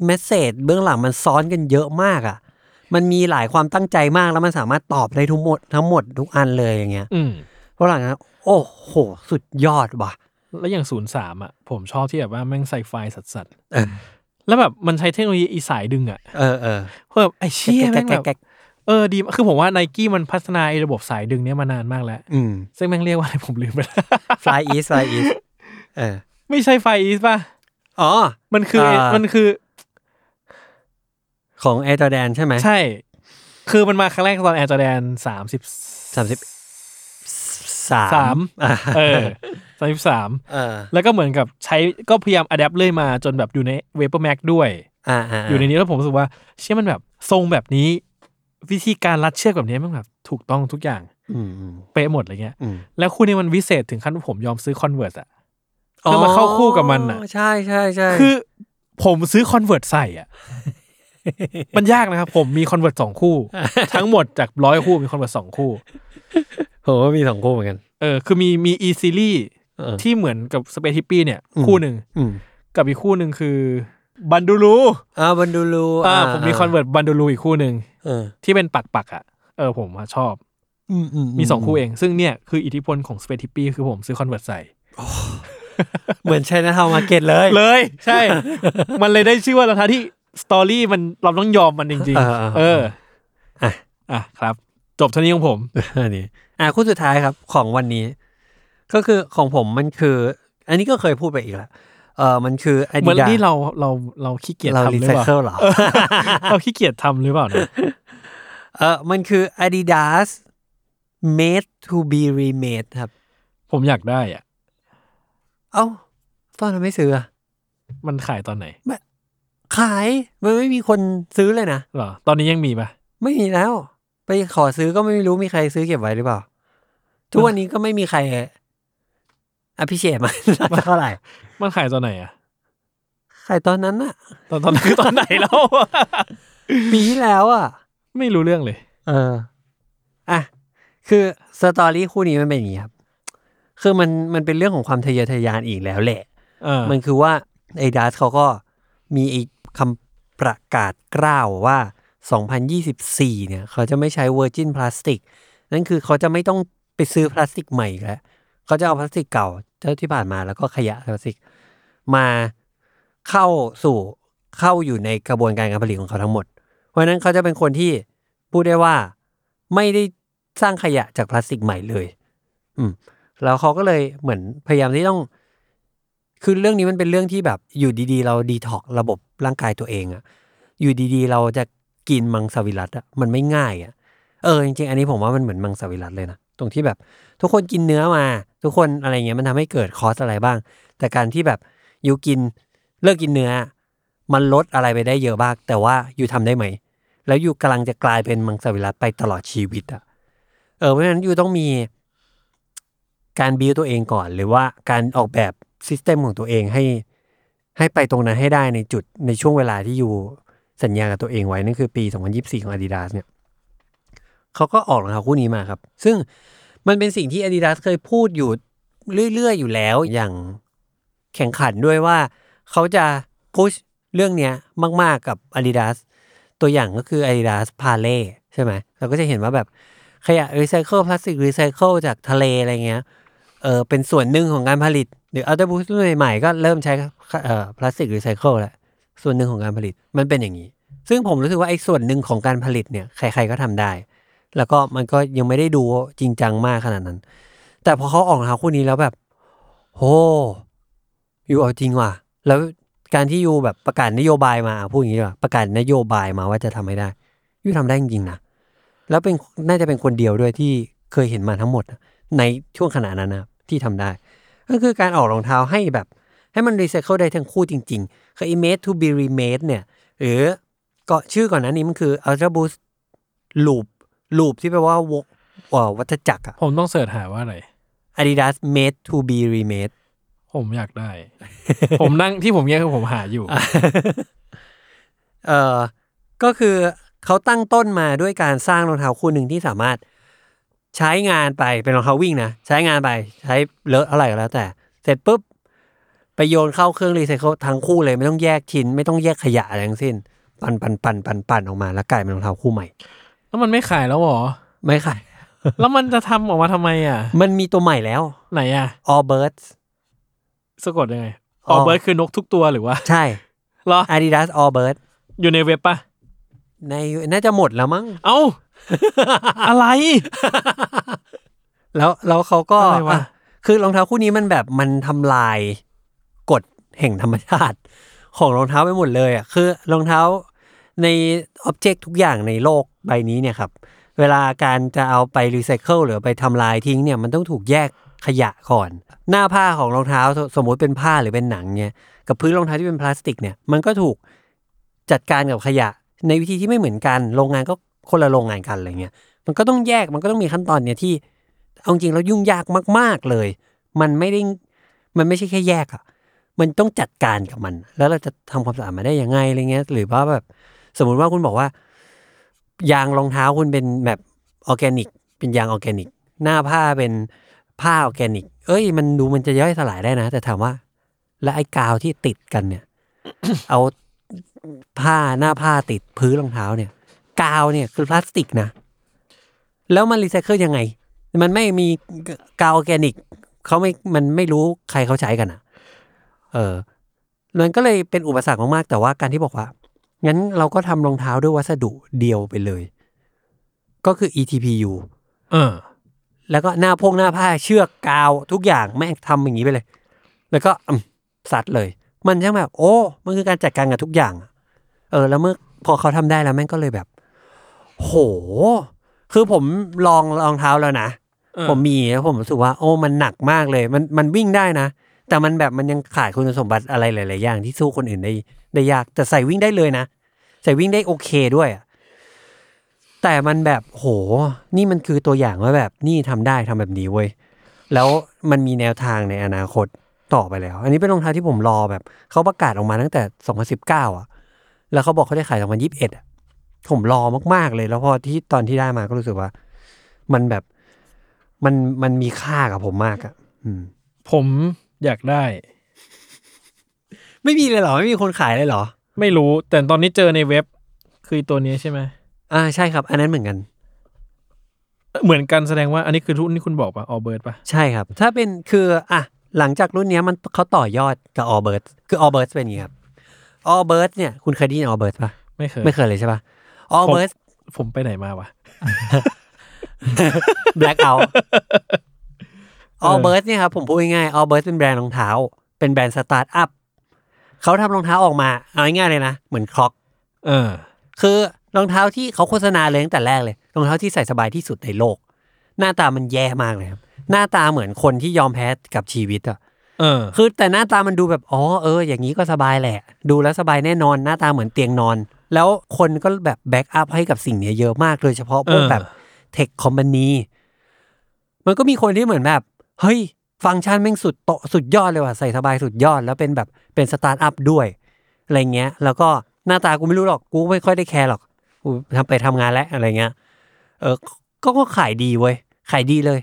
เมสเสจเบื้องหลังมันซ้อนกันเยอะมากอ่ะมันมีหลายความตั้งใจมากแล้วมันสามารถตอบได้ทั้งหมดทุกอันเลยอย่างเงี้ยเพราะหลังนั้นโอ้โหสุดยอดว่ะแล้วอย่าง03อ่ะผมชอบที่แบบว่าแม่งไซไฟสัสๆแล้วแบบมันใช้เทคโนโลยีอีสายดึงอ่ะเพราะแบบไอ้เชี่ยแม่งแบบดีคือผมว่า Nike มันพัฒนาไอ้ระบบสายดึงเนี้ยมานานมากแล้วซึ่งแม่งเรียกว่าอะไรผมลืมไปแล้ว Fly East Fly East ไม่ใช่ Fly East ป่ะอ๋อมันคือของ Air Jordan ใช่ไหมใช่คือมันมาครั้งแรกตอน Air Jordan 33 33แล้วก็เหมือนกับใช้ก็พยายามอะแดปต์เรื่อยมาจนแบบอยู่ใน Vapor Max ด้วยอยู่ในนี้แล้วผมรู้สึกว่าเชื่อมันแบบทรงแบบนี้วิธีการรัดเชือกแบบนี้มันแบบถูกต้องทุกอย่างเป๊ะหมดอะไรเงี้ยแล้วคู่นี้มันวิเศษถึงขั้นผมยอมซื้อ Converse อ่ะเพื่อมาเข้าคู่กับมันอ่ะใช่ๆๆคือผมซื้อ Converse ใส่อ่ะมันยากนะครับผมมี Converse 2 คู่ทั้งหมดจาก100คู่มี Converse 2 คู่ผมก็มี2คู่เหมือนกันคือมี E series ที่เหมือนกับ Space Hippie เนี่ยคู่นึงกับอีกคู่นึงคือบันดูรูบันดูรูผมมี Converse บันดูรูอีกคู่นึงที่เป็นปักอ่ะผมชอบมี2คู่เองซึ่งเนี่ยคืออิทธิพลของ Space Hippie คือผมซื้อ Converse ใส่เหมือน Chinatown Market เลยใช่มันเลยได้ชื่อว่าราคาที่สตอรี่มันเราต้องยอมมันจริงๆครับจบเท่านี้ของผมนี่คู่สุดท้ายครับของวันนี้ก็คือของผมมันคืออันนี้ก็เคยพูดไปอีกแล้วมันคือ Adidas เหมือนที่เราขี้เกียจทำหรือเปล่าเราขี้เกียจทำหรือเปล่าเนี่ยมันคือ Adidas Made to be Remade ครับผมอยากได้อ่ะเอ้าตอนนั้นไม่ซื้อมันขายตอนไหนขายมันไม่มีคนซื้อเลยนะหรอตอนนี้ยังมีปะไม่มีแล้วไปขอซื้อก็ไม่รู้มีใครซื้อเก็บไว้หรือเปล่าทุกวันนี้ก็ไม่มีใครappreciate มันเท่าไหร่มันขายตอนไหนอ่ะขายตอนนั้นน่ะตอนคือตอนไหนแล้วปีแล้วอ่ะไม่รู้เรื่องเลยคือสตอรี่คู่นี้มันเป็นอย่างงี้ครับคือมันเป็นเรื่องของความทะเยอทะยานอีกแล้วแหละมันคือว่า Adidas เขาก็มีอีกคำประกาศกล่าวว่า2024เนี่ยเขาจะไม่ใช้ Virgin Plastic นั่นคือเขาจะไม่ต้อง ไปซื้อพลาสติกใหม่อีกแล้วเขาจะเอาพลาสติกเก่าเจ้าที่ผ่านมาแล้วก็ขยะพลาสติกมาเข้าอยู่ในกระบวนการการผลิตของเขาทั้งหมดเพราะฉะนั้นเขาจะเป็นคนที่พูดได้ว่าไม่ได้สร้างขยะจากพลาสติกใหม่เลยแล้วเขาก็เลยเหมือนพยายามที่ต้องคือเรื่องนี้มันเป็นเรื่องที่แบบอยู่ดีๆเราดีท็อกระบบร่างกายตัวเองอะอยู่ดีๆเราจะกินมังสวิรัติอะมันไม่ง่ายอะจริงๆอันนี้ผมว่ามันเหมือนมังสวิรัติเลยนะตรงที่แบบทุกคนกินเนื้อมาทุกคนอะไรเงี้ยมันทำให้เกิดคอสอะไรบ้างแต่การที่แบบอยู่กินเลิกกินเนื้อมันลดอะไรไปได้เยอะมากแต่ว่าอยู่ทำได้ไหมแล้วอยู่กำลังจะกลายเป็นมังสวิรัติไปตลอดชีวิตอะเพราะฉะนั้นอยู่ต้องมีการบิวตัวเองก่อนหรือว่าการออกแบบซิสเต็มของตัวเองให้ไปตรงนั้นให้ได้ในจุดในช่วงเวลาที่อยู่สัญญากับตัวเองไว้นั่นคือปี2024ของ Adidas เนี่ยเขาก็ออกรองเท้าคู่นี้มาครับซึ่งมันเป็นสิ่งที่ Adidas เคยพูดอยู่เรื่อยๆอยู่แล้วอย่างแข่งขันด้วยว่าเขาจะพุชเรื่องเนี้ยมากๆกับ Adidas ตัวอย่างก็คือ Adidas Parley ใช่ไหมเราก็จะเห็นว่าแบบขยะรีไซเคิลพลาสติกรีไซเคิลจากทะเลอะไรเงี้ยเป็นส่วนหนึ่งของการผลิตหรืออัลเตอร์บูสใหม่ๆก็เริ่มใช้พลาสติกรีไซเคิลแล้วส่วนหนึ่งของการผลิตมันเป็นอย่างนี้ซึ่งผมรู้สึกว่าไอ้ส่วนหนึ่งของการผลิตเนี่ยใครๆก็ทำได้แล้วก็มันก็ยังไม่ได้ดูจริงจังมากขนาดนั้นแต่พอเขาออกรองเท้าคู่นี้แล้วแบบโหอยู่เอาจริงว่ะแล้วการที่อยู่แบบประกาศนโยบายมาพูดอย่างนี้ว่าประกาศนโยบายมาว่าจะทำให้ได้อยู่ทำได้จริงๆนะแล้วเป็นน่าจะเป็นคนเดียวด้วยที่เคยเห็นมาทั้งหมดในช่วงขณะนั้นนะที่ทำได้ก็คือการออกรองเท้าให้แบบให้มันรีไซเคิลได้ทั้งคู่จริงๆคือ Made to Be Remade เนี่ยหรือก็ชื่อก่อนหน้านี้มันคือ Ultra Boost Loop ที่แปลว่าวงวัฏจักรอ่ะผมต้องเสิร์ชหาว่าอะไร Adidas Made to Be Remade ผมอยากได้ ผมนั่งที่ผมเนี่ยคือผมหาอยู่ ก็คือเขาตั้งต้นมาด้วยการสร้างรองเท้าคู่หนึ่งที่สามารถใช้งานไปเป็นรองเท้าวิ่งนะใช้งานไปใช้เลอะอะไรก็แล้วแต่เสร็จปุ๊บไปโยนเข้าเครื่องรีไซเคิลทั้งคู่เลยไม่ต้องแยกชิ้นไม่ต้องแยกขยะอะไรทั้งสิ้นปั่นออกมาแล้วกลายเป็นรองเท้าคู่ใหม่แล้วมันไม่ขายแล้วหรอไม่ขายแล้วมันจะทำออกมาทำไมอ่ะมันมีตัวใหม่แล้วไหนอ่ะ Allbirds สะกดยังไง Allbirds คือนกทุกตัวหรือว่าใช่เหรอ Adidas Allbirds อยู่ในเว็บปะในน่าจะหมดแล้วมั้งเอ้า อะไร แล้วเขาก็คือรองเท้าคู่นี้มันแบบมันทำลายกฎแห่งธรรมชาติของรองเท้าไปหมดเลยอ่ะคือรองเท้าในอ็อบเจกต์ทุกอย่างในโลกใบนี้เนี่ยครับเวลาการจะเอาไปรีไซเคิลหรือไปทำลายทิ้งเนี่ยมันต้องถูกแยกขยะก่อนหน้าผ้าของรองเท้าสมมติเป็นผ้าหรือเป็นหนังเนี่ยกับพื้นรองเท้าที่เป็นพลาสติกเนี่ยมันก็ถูกจัดการกับขยะในวิธีที่ไม่เหมือนกันโรงงานก็คนละโรงงานกันอะไรเงี้ยมันก็ต้องแยกมันก็ต้องมีขั้นตอนเนี่ยที่เอาจริงแล้วยุ่งยากมากๆเลยมันไม่ใช่แค่แยกอ่ะมันต้องจัดการกับมันแล้วเราจะทำความสะอาดมาได้ยังไงอะไรเงี้ยหรือว่าแบบสมมติว่าคุณบอกว่ายางรองเท้าคุณเป็นแบบออร์แกนิกเป็นยางออร์แกนิกหน้าผ้าเป็นผ้าออร์แกนิกเอ้ยมันดูมันจะย่อยสลายได้นะแต่ถามว่าแล้วไอ้กาวที่ติดกันเนี่ย เอาผ้าหน้าผ้าติดพื้นรองเท้าเนี่ยกาวเนี่ยคือพลาสติกนะแล้วมันรีไซเคิลยังไงมันไม่มีกาวออร์แกนิกเขาไม่มันไม่รู้ใครเขาใช้กันอ่ะมันก็เลยเป็นอุปสรรคมากๆแต่ว่าการที่บอกว่างั้นเราก็ทำรองเท้าด้วยวัสดุเดียวไปเลยก็คือ ETPU แล้วก็หน้าผ้าเชือกกาวทุกอย่างแม่งทำอย่างนี้ไปเลยแล้วก็ซัดเลยมันช่างแบบโอ้มันคือการจัดการกับทุกอย่างแล้วเมื่อพอเขาทำได้แล้วแม่งก็เลยแบบโหคือผมลองรองเท้าแล้วนะผมมีแล้วผมรู้สึกว่าโอ้มันหนักมากเลยมันวิ่งได้นะแต่มันแบบมันยังขาดคุณสมบัติอะไรหลายๆอย่างที่สู้คนอื่นได้ยากแต่ใส่วิ่งได้เลยนะใส่วิ่งได้โอเคด้วยแต่มันแบบโหนี่มันคือตัวอย่างว่าแบบนี่ทำได้ทำแบบนี้เว้ยแล้วมันมีแนวทางในอนาคตต่อไปแล้วอันนี้เป็นรองเท้าที่ผมรอแบบเขาประกาศออกมาตั้งแต่2019อ่ะแล้วเขาบอกเขาได้ขาย2021อ่ะผมรอมากๆเลยแล้วพอที่ตอนที่ได้มาก็รู้สึกว่ามันแบบมันมีค่ากับผมมากอ่ะผมอยากได้ไม่มีเลยเหรอไม่มีคนขายเลยเหรอไม่รู้แต่ตอนนี้เจอในเว็บคือตัวนี้ใช่ไหมใช่ครับอันนั้นเหมือนกัน เหมือนกันแสดงว่าอันนี้คือรุ่นที่คุณบอกป่ะ Allbirds ป่ะใช่ครับถ้าเป็นคืออ่ะหลังจากรุ่นนี้มันเขาต่อยอดกับ Allbirds คือ Allbirds เป็นอย่างงี้ครับ Allbirds เนี่ยคุณเคยได้ยิน Allbirds ป่ะไม่เคยเลยใช่ป่ะ Allbirds ผมไปไหนมาวะ Blackout Allbirds เนี่ยครับผมพูดง่ายๆ Allbirds เป็นแบรนด์รองเท้าเป็นแบรนด์สตาร์ทอัพเขาทำรองเท้าออกมาเอาง่ายๆเลยนะเหมือนคล็อกคือรองเท้าที่เขาโฆษณาเลยตั้งแต่แรกเลยรองเท้าที่ใส่สบายที่สุดในโลกหน้าตามันแย่มากเลยครับหน้าตาเหมือนคนที่ยอมแพ้กับชีวิตอ่ะคือแต่หน้าตามันดูแบบอ๋ออย่างนี้ก็สบายแหละดูแล้วสบายแน่นอนหน้าตาเหมือนเตียงนอนแล้วคนก็แบบแบ็กอัพให้กับสิ่งนี้เยอะมากโดยเฉพาะพวกแบบเทคคอมพานีมันก็มีคนที่เหมือนแบบเฮ้ยฟังก์ชันแม่งสุดโตสุดยอดเลยว่ะใส่สบายสุดยอดแล้วเป็นแบบเป็นสตาร์ทอัพด้วยอะไรเงี้ยแล้วก็หน้าตากูไม่รู้หรอกกูไม่ค่อยได้แคร์หรอกกูทำงานแล้วอะไรเงี้ยก็ขายดีเว้ยขายดีเลย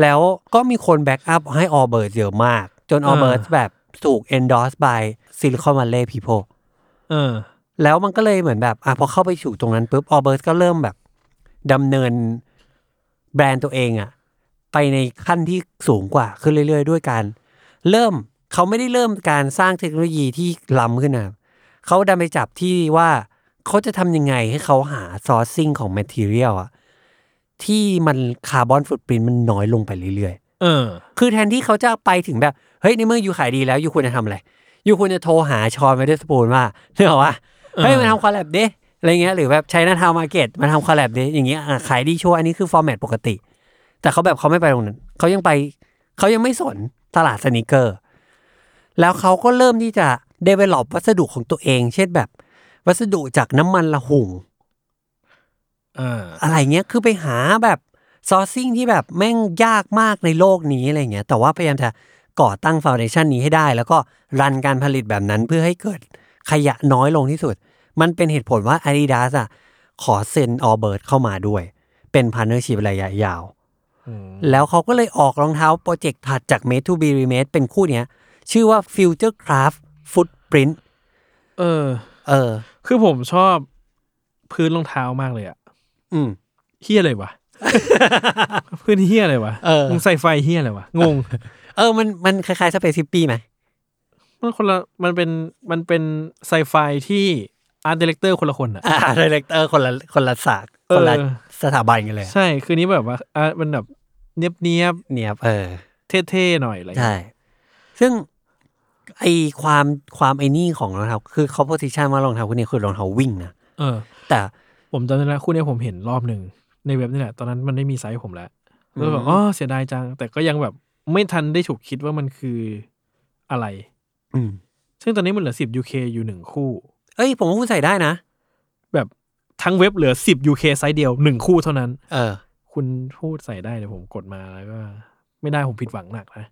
แล้วก็มีคนแบ็กอัพให้ Allbirds เยอะมากจน Allbirds แบบถูก endorse by Silicon Valley people แล้วมันก็เลยเหมือนแบบพอเข้าไปอยู่ตรงนั้นปุ๊บ Allbirds ก็เริ่มแบบดำเนินแบรนด์ตัวเองอ่ะไปในขั้นที่สูงกว่าขึ้นเรื่อยๆด้วยการเริ่มเขาไม่ได้เริ่มการสร้างเทคโนโลยีที่ล้ำขึ้นนะเขาดันไปจับที่ว่าเขาจะทำยังไงให้เขาหาซอร์ซิ่งของแมททีเรียลอะที่มันคาร์บอนฟุตพริ้นท์มันน้อยลงไปเรื่อยๆคือแทนที่เขาจะไปถึงแบบเฮ้ยในเมื่ออยู่ขายดีแล้วอยู่ควรจะทำอะไรอยู่ควรจะโทรหาชอนเวเดอร์สปูนว่าเรื่องว่าเฮ้ยมาทำคอลแลบดิอะไรเงี้ยหรือแบบ Chinatown Market มาทำคอลแลบดิอย่างเงี้ยขายดีชัวร์อันนี้คือฟอร์แมตปกติแต่เขาแบบเขาไม่ไปตรงนั้นเขายังไม่สนตลาดสนิเกอร์แล้วเขาก็เริ่มที่จะ develop วัสดุของตัวเองเช่นแบบวัสดุจากน้ำมันละหุ่งอะไรเงี้ยคือไปหาแบบซอร์ซิ่งที่แบบแม่งยากมากในโลกนี้อะไรเงี้ยแต่ว่าพยายามจะก่อตั้งฟาวเดชั่นนี้ให้ได้แล้วก็รันการผลิตแบบนั้นเพื่อให้เกิดขยะน้อยลงที่สุดมันเป็นเหตุผลว่า Adidas อ่ะขอเซ็น Allbirds เข้ามาด้วยเป็น partnership ระยะยาวแล้วเขาก็เลยออกรองเท้าโปรเจกต์ถัดจาก Made to Be Remade เป็นคู่เนี้ยชื่อว่า Future Craft Footprint คือผมชอบพื้นรองเท้ามากเลยอ่ะเหี้ยอะไรวะ พื้นเหี้ยอะไรวะมึงใส่ไฟเหี้ยอะไรวะงงมันคล้ายๆ Space Hippie มั้ยมันคนละมันเป็นไซไฟที่อาร์ตไดเรคเตอร์คนละคนอ่ะอาร์ตไดเรคเตอร์คนละศาสตร์คนละสถาบันกันเลยใช่คือนี้แบบว่ามันแบบเนียบเท่ๆหน่อยอะไรใช่ซึ่งไอความไอนี่ของรองเท้าคือเขาโพสิชันว่ารองเท้าคู่นี้คือรองเท้าวิ่งนะแต่ผมจำได้แล้วคู่นี้ผมเห็นรอบหนึ่งในเว็บนี่แหละตอนนั้นมันไม่มีไซส์ผมแล้วแล้วแบบเสียดายจังแต่ก็ยังแบบไม่ทันได้ฉุกคิดว่ามันคืออะไรซึ่งตอนนี้มันเหลือ10 UK อยู่1คู่เอ้ยผมว่าคุณใส่ได้นะแบบทั้งเว็บเหลือ10 UK ไซส์เดียว1คู่เท่านั้นคุณพูดใส่ได้เดี๋ยวผมกดมาแล้วก็ไม่ได้ผมผิดหวังหนักนะ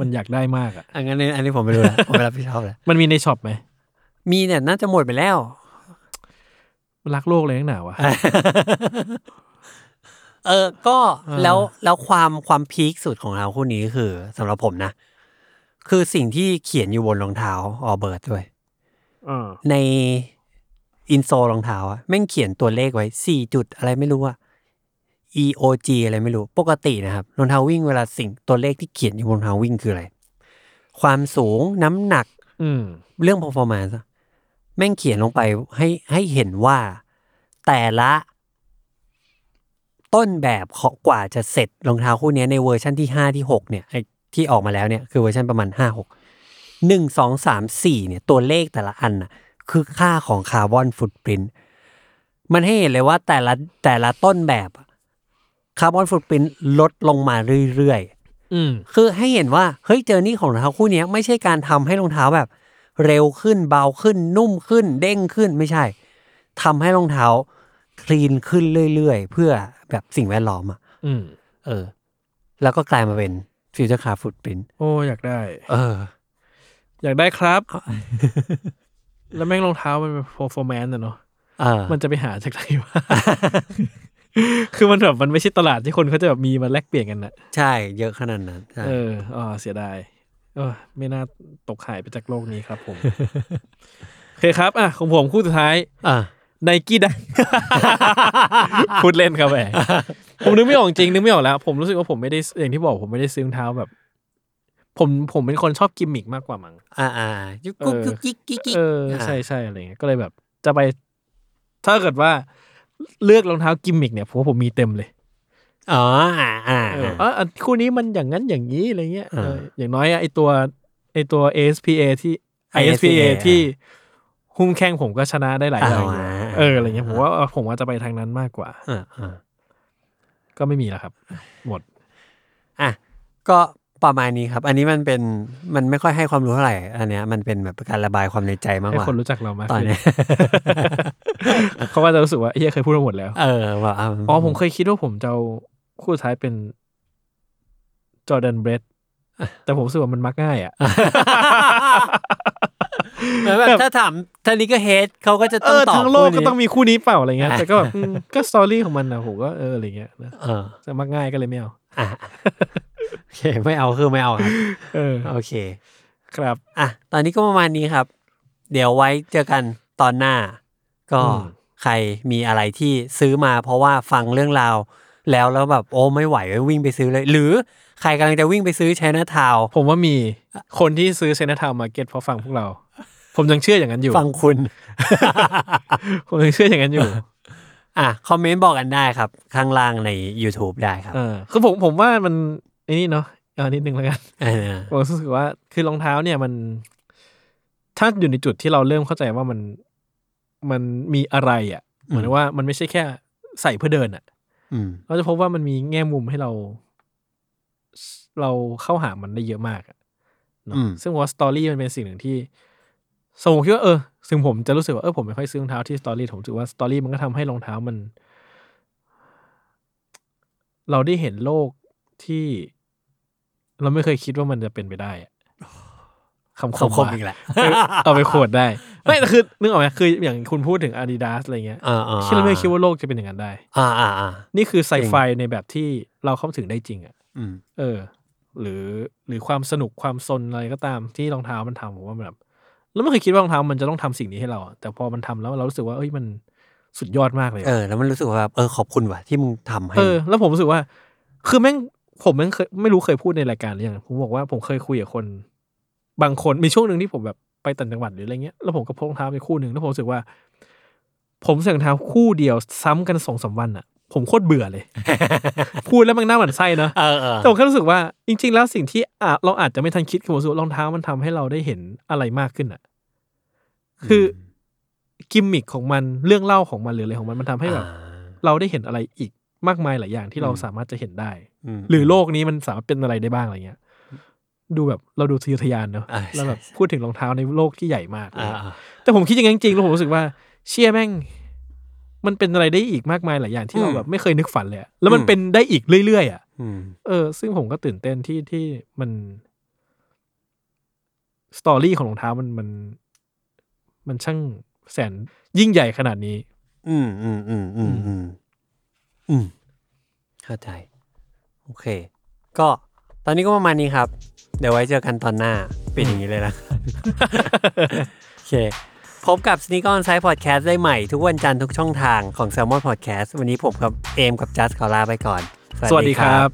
มันอยากได้มากอ่ะงั้นอันนี้ผมไม่รู้แล้วผมไม่รับผิดชอบแล้วมันมีในช็อปไหมมีเนี่ยน่าจะหมดไปแล้วรักโลกเลยทั้งหนาวะ ก็แล้วความพีคสุดของเราคู่นี้คือสำหรับผมนะคือสิ่งที่เขียนอยู่บนรองเท้าAllbirdsด้วยในอินโซรองเท้าอะแม่งเขียนตัวเลขไว้4จุดอะไรไม่รู้อะ EOG อะไรไม่รู้ปกตินะครับรองเท้าวิ่งเวลาสิ่งตัวเลขที่เขียนอยู่บนรองเท้าวิ่งคืออะไรความสูงน้ำหนักเรื่อง performance แม่งเขียนลงไปให้เห็นว่าแต่ละต้นแบบกว่าจะเสร็จรองเท้าคู่นี้ในเวอร์ชันที่5ที่6เนี่ยที่ออกมาแล้วเนี่ยคือเวอร์ชันประมาณ5 6 1 2 3 4เนี่ยตัวเลขแต่ละอันน่ะคือค่าของคาร์บอนฟุตพริ้นท์มันให้เห็นเลยว่าแต่ละต้นแบบคาร์บอนฟุตพริ้นท์ลดลงมาเรื่อยๆคือให้เห็นว่าเฮ้ยเจอร์นี่ของรองเท้าคู่นี้ไม่ใช่การทำให้รองเท้าแบบเร็วขึ้นเบาขึ้นนุ่มขึ้นเด้งขึ้นไม่ใช่ทำให้รองเท้าคลีนขึ้นเรื่อยๆเพื่อแบบสิ่งแวดล้อมอ่ะแล้วก็กลายมาเป็นฟิวเจอร์คาร์บอนฟุตพริ้นท์โอ้อยากได้อยากได้ครับ แล้วแม่งรองเท้ามันเป็น performance อ่ะเนาะมันจะไปหาจากไหนวะ คือมันแบบมันไม่ใช่ตลาดที่คนเขาจะแบบมีมาแลกเปลี่ยนกันน่ะใช่เยอะขนาดนั้นเสียดายไม่น่าตกหายไปจากโลกนี้ครับผม โอเคครับของผมคู่สุดท้ายNike ดังพูดเล่นครับ ผมนึกไม่ออกจริงนึกไม่ออกแล้วผมรู้สึกว่าผมไม่ได้อย่างที่บอกผมไม่ได้ซื้อรองเท้าแบบผมเป็นคนชอบกิมมิกมากกว่ามั้งยุกกุ๊กกิ๊กกิ๊กใช่ใช่อะไรเงี้ยก็เลยแบบจะไปถ้าเกิดว่าเลือกรองเท้ากิมมิกเนี่ยผมมีเต็มเลยคู่นี้มันอย่างนั้นอย่างนี้อะไรเงี้ยอย่างน้อยไอตัว ASPA ที่หุ้มแข้งผมก็ชนะได้หลายอย่างอะไรเงี้ยผมว่าจะไปทางนั้นมากกว่าก็ไม่มีแล้วครับหมดก็ประมาณนี้ครับอันนี้มันไม่ค่อยให้ความรู้เท่าไหร่อันเนี้ยมันเป็นแบบการระบายความในใจมากกว่าให้คนรู้จักเรามากตอนนี้ เขาว่าจะรู้สึกว่าเฮ้ยเคยพูดมาหมดแล้วว่าอ๋อผมเคยคิดว่าผมจะเอาคู่ท้ายเป็น Jordan Bread แต่ผมรู้สึกว่ามันมักง่ายอ่ะ แบบถ้าถามท่านี้ก็เฮดเขาก็จะต้องตอบทั้งโลกก็ต้องมีคู่นี้เปล่าอะไรเงี้ยแต่ก็แบบก็สตอรี่ของมันนะผมก็อะไรเงี้ยนะจะมักง่ายก็เลยไม่เอาโอเคไม่เอาคือไม่เอาครับโอเคครับตอนนี้ก็ประมาณนี้ครับเดี๋ยวไว้เจอกันตอนหน้าก็ใครมีอะไรที่ซื้อมาเพราะว่าฟังเรื่องราวแล้วแบบโอ้ไม่ไหววิ่งไปซื้อเลยหรือใครกำลังจะวิ่งไปซื้อ Chinatown ผมว่ามีคนที่ซื้อ Chinatown Market เพราะฟังพวกเราผมยังเชื่ออย่างนั้นอยู่ฟังคุณ ผมยังเชื่ออย่างนั้นอยู่ คอมเมนต์บอกกันได้ครับข้างล่างใน YouTube ได้ครับคือผมว่ามันไอ้นี่เนาะนิดนึงแล้วกันผมรู้สึกว่าคือรองเท้าเนี่ยมันถ้าอยู่ในจุดที่เราเริ่มเข้าใจว่ามันมีอะไรอ่ะเหมือนว่ามันไม่ใช่แค่ใส่เพื่อเดินอ่ะเราจะพบว่ามันมีแง่มุมให้เราเข้าหามันได้เยอะมากเนาะซึ่งว่าสตอรี่มันเป็นสิ่งหนึ่งที่สมมติคิดว่าซึ่งผมจะรู้สึกว่าผมไม่ค่อยซื้อรองเท้าที่สตอรี่ผมรู้สึกว่าสตอรี่มันก็ทำให้รองเท้ามันเราได้เห็นโลกที่เราไม่เคยคิดว่ามันจะเป็นไปได้คำคมอีกแหละเอาไปโคตรได้ไม่คือนึกออกไหมคืออย่างคุณพูดถึง Adidas อะไรเงี้ยที่เราไม่คิดว่าโลกจะเป็นอย่างนั้นได้นี่คือไซไฟในแบบที่เราเข้าถึงได้จริงหรือความสนุกความซนอะไรก็ตามที่รองเท้ามันทำผมว่าแบบแล้วไม่เคยคิดว่ารองเท้ามันจะต้องทำสิ่งนี้ให้เราแต่พอมันทำแล้วเรารู้สึกว่าเอ้ยมันสุดยอดมากเลยแล้วมันรู้สึกว่าขอบคุณว่ะที่มึงทำให้แล้วผมรู้สึกว่าคือแม่งผมแม่งเคยไม่รู้เคยพูดในรายการหรือยังผมบอกว่าผมเคยคุยกับคนบางคนมีช่วงนึงที่ผมแบบไปต่างจังหวัดหรืออะไรเงี้ยแล้วผมก็พกรองเท้าไปคู่นึงแล้วผมรู้สึกว่าผมใส่รองเท้าคู่เดียวซ้ำกัน 2-3 วันน่ะผมโคตรเบื่อเลย พูดแล้วมันน่าหมั่นไส้เนาะแต่ผมแค่รู้สึกว่าจริงๆแล้วสิ่งที่เราอาจจะไม่ทันคิดคือผมรู้สึกรองเท้ามันทำให้เราได้เห็นอะไรมากขึ้นอ่ะคือกิมมิคของมันเรื่องเล่าของมันหรืออะไรของมันทำให้แบบเราได้เห็นอะไรอีกมากมายหลายอย่างที่เราสามารถจะเห็นได้หรือโลกนี้มันสามารถเป็นอะไรได้บ้างอะไรเงี้ยดูแบบเราดูทะเยอทะยานเนาะแล้วแบบพูดถึงรองเท้าในโลกที่ใหญ่มากแต่ผมคิดอย่างนั้นจริงๆแล้วผมรู้สึกว่าเชี่ยแม่งมันเป็นอะไรได้อีกมากมายหลายอย่างที่เราแบบไม่เคยนึกฝันเลยแล้วมันเป็นได้อีกเรื่อยๆซึ่งผมก็ตื่นเต้นที่มันสตอรี่ของรองเท้ามันช่างแสนยิ่งใหญ่ขนาดนี้เข้าใจโอเคก็ตอนนี้ก็ประมาณนี้ครับเดี๋ยวไว้เจอกันตอนหน้าเป็นอย่างนี้เลยนะโอเคพบกับ Sneak On Side Podcast ได้ใหม่ทุกวันจันทร์ทุกช่องทางของ Salmon Podcast วันนี้ผมกับเอมกับจัสขอลาไปก่อนสวัสดีครับ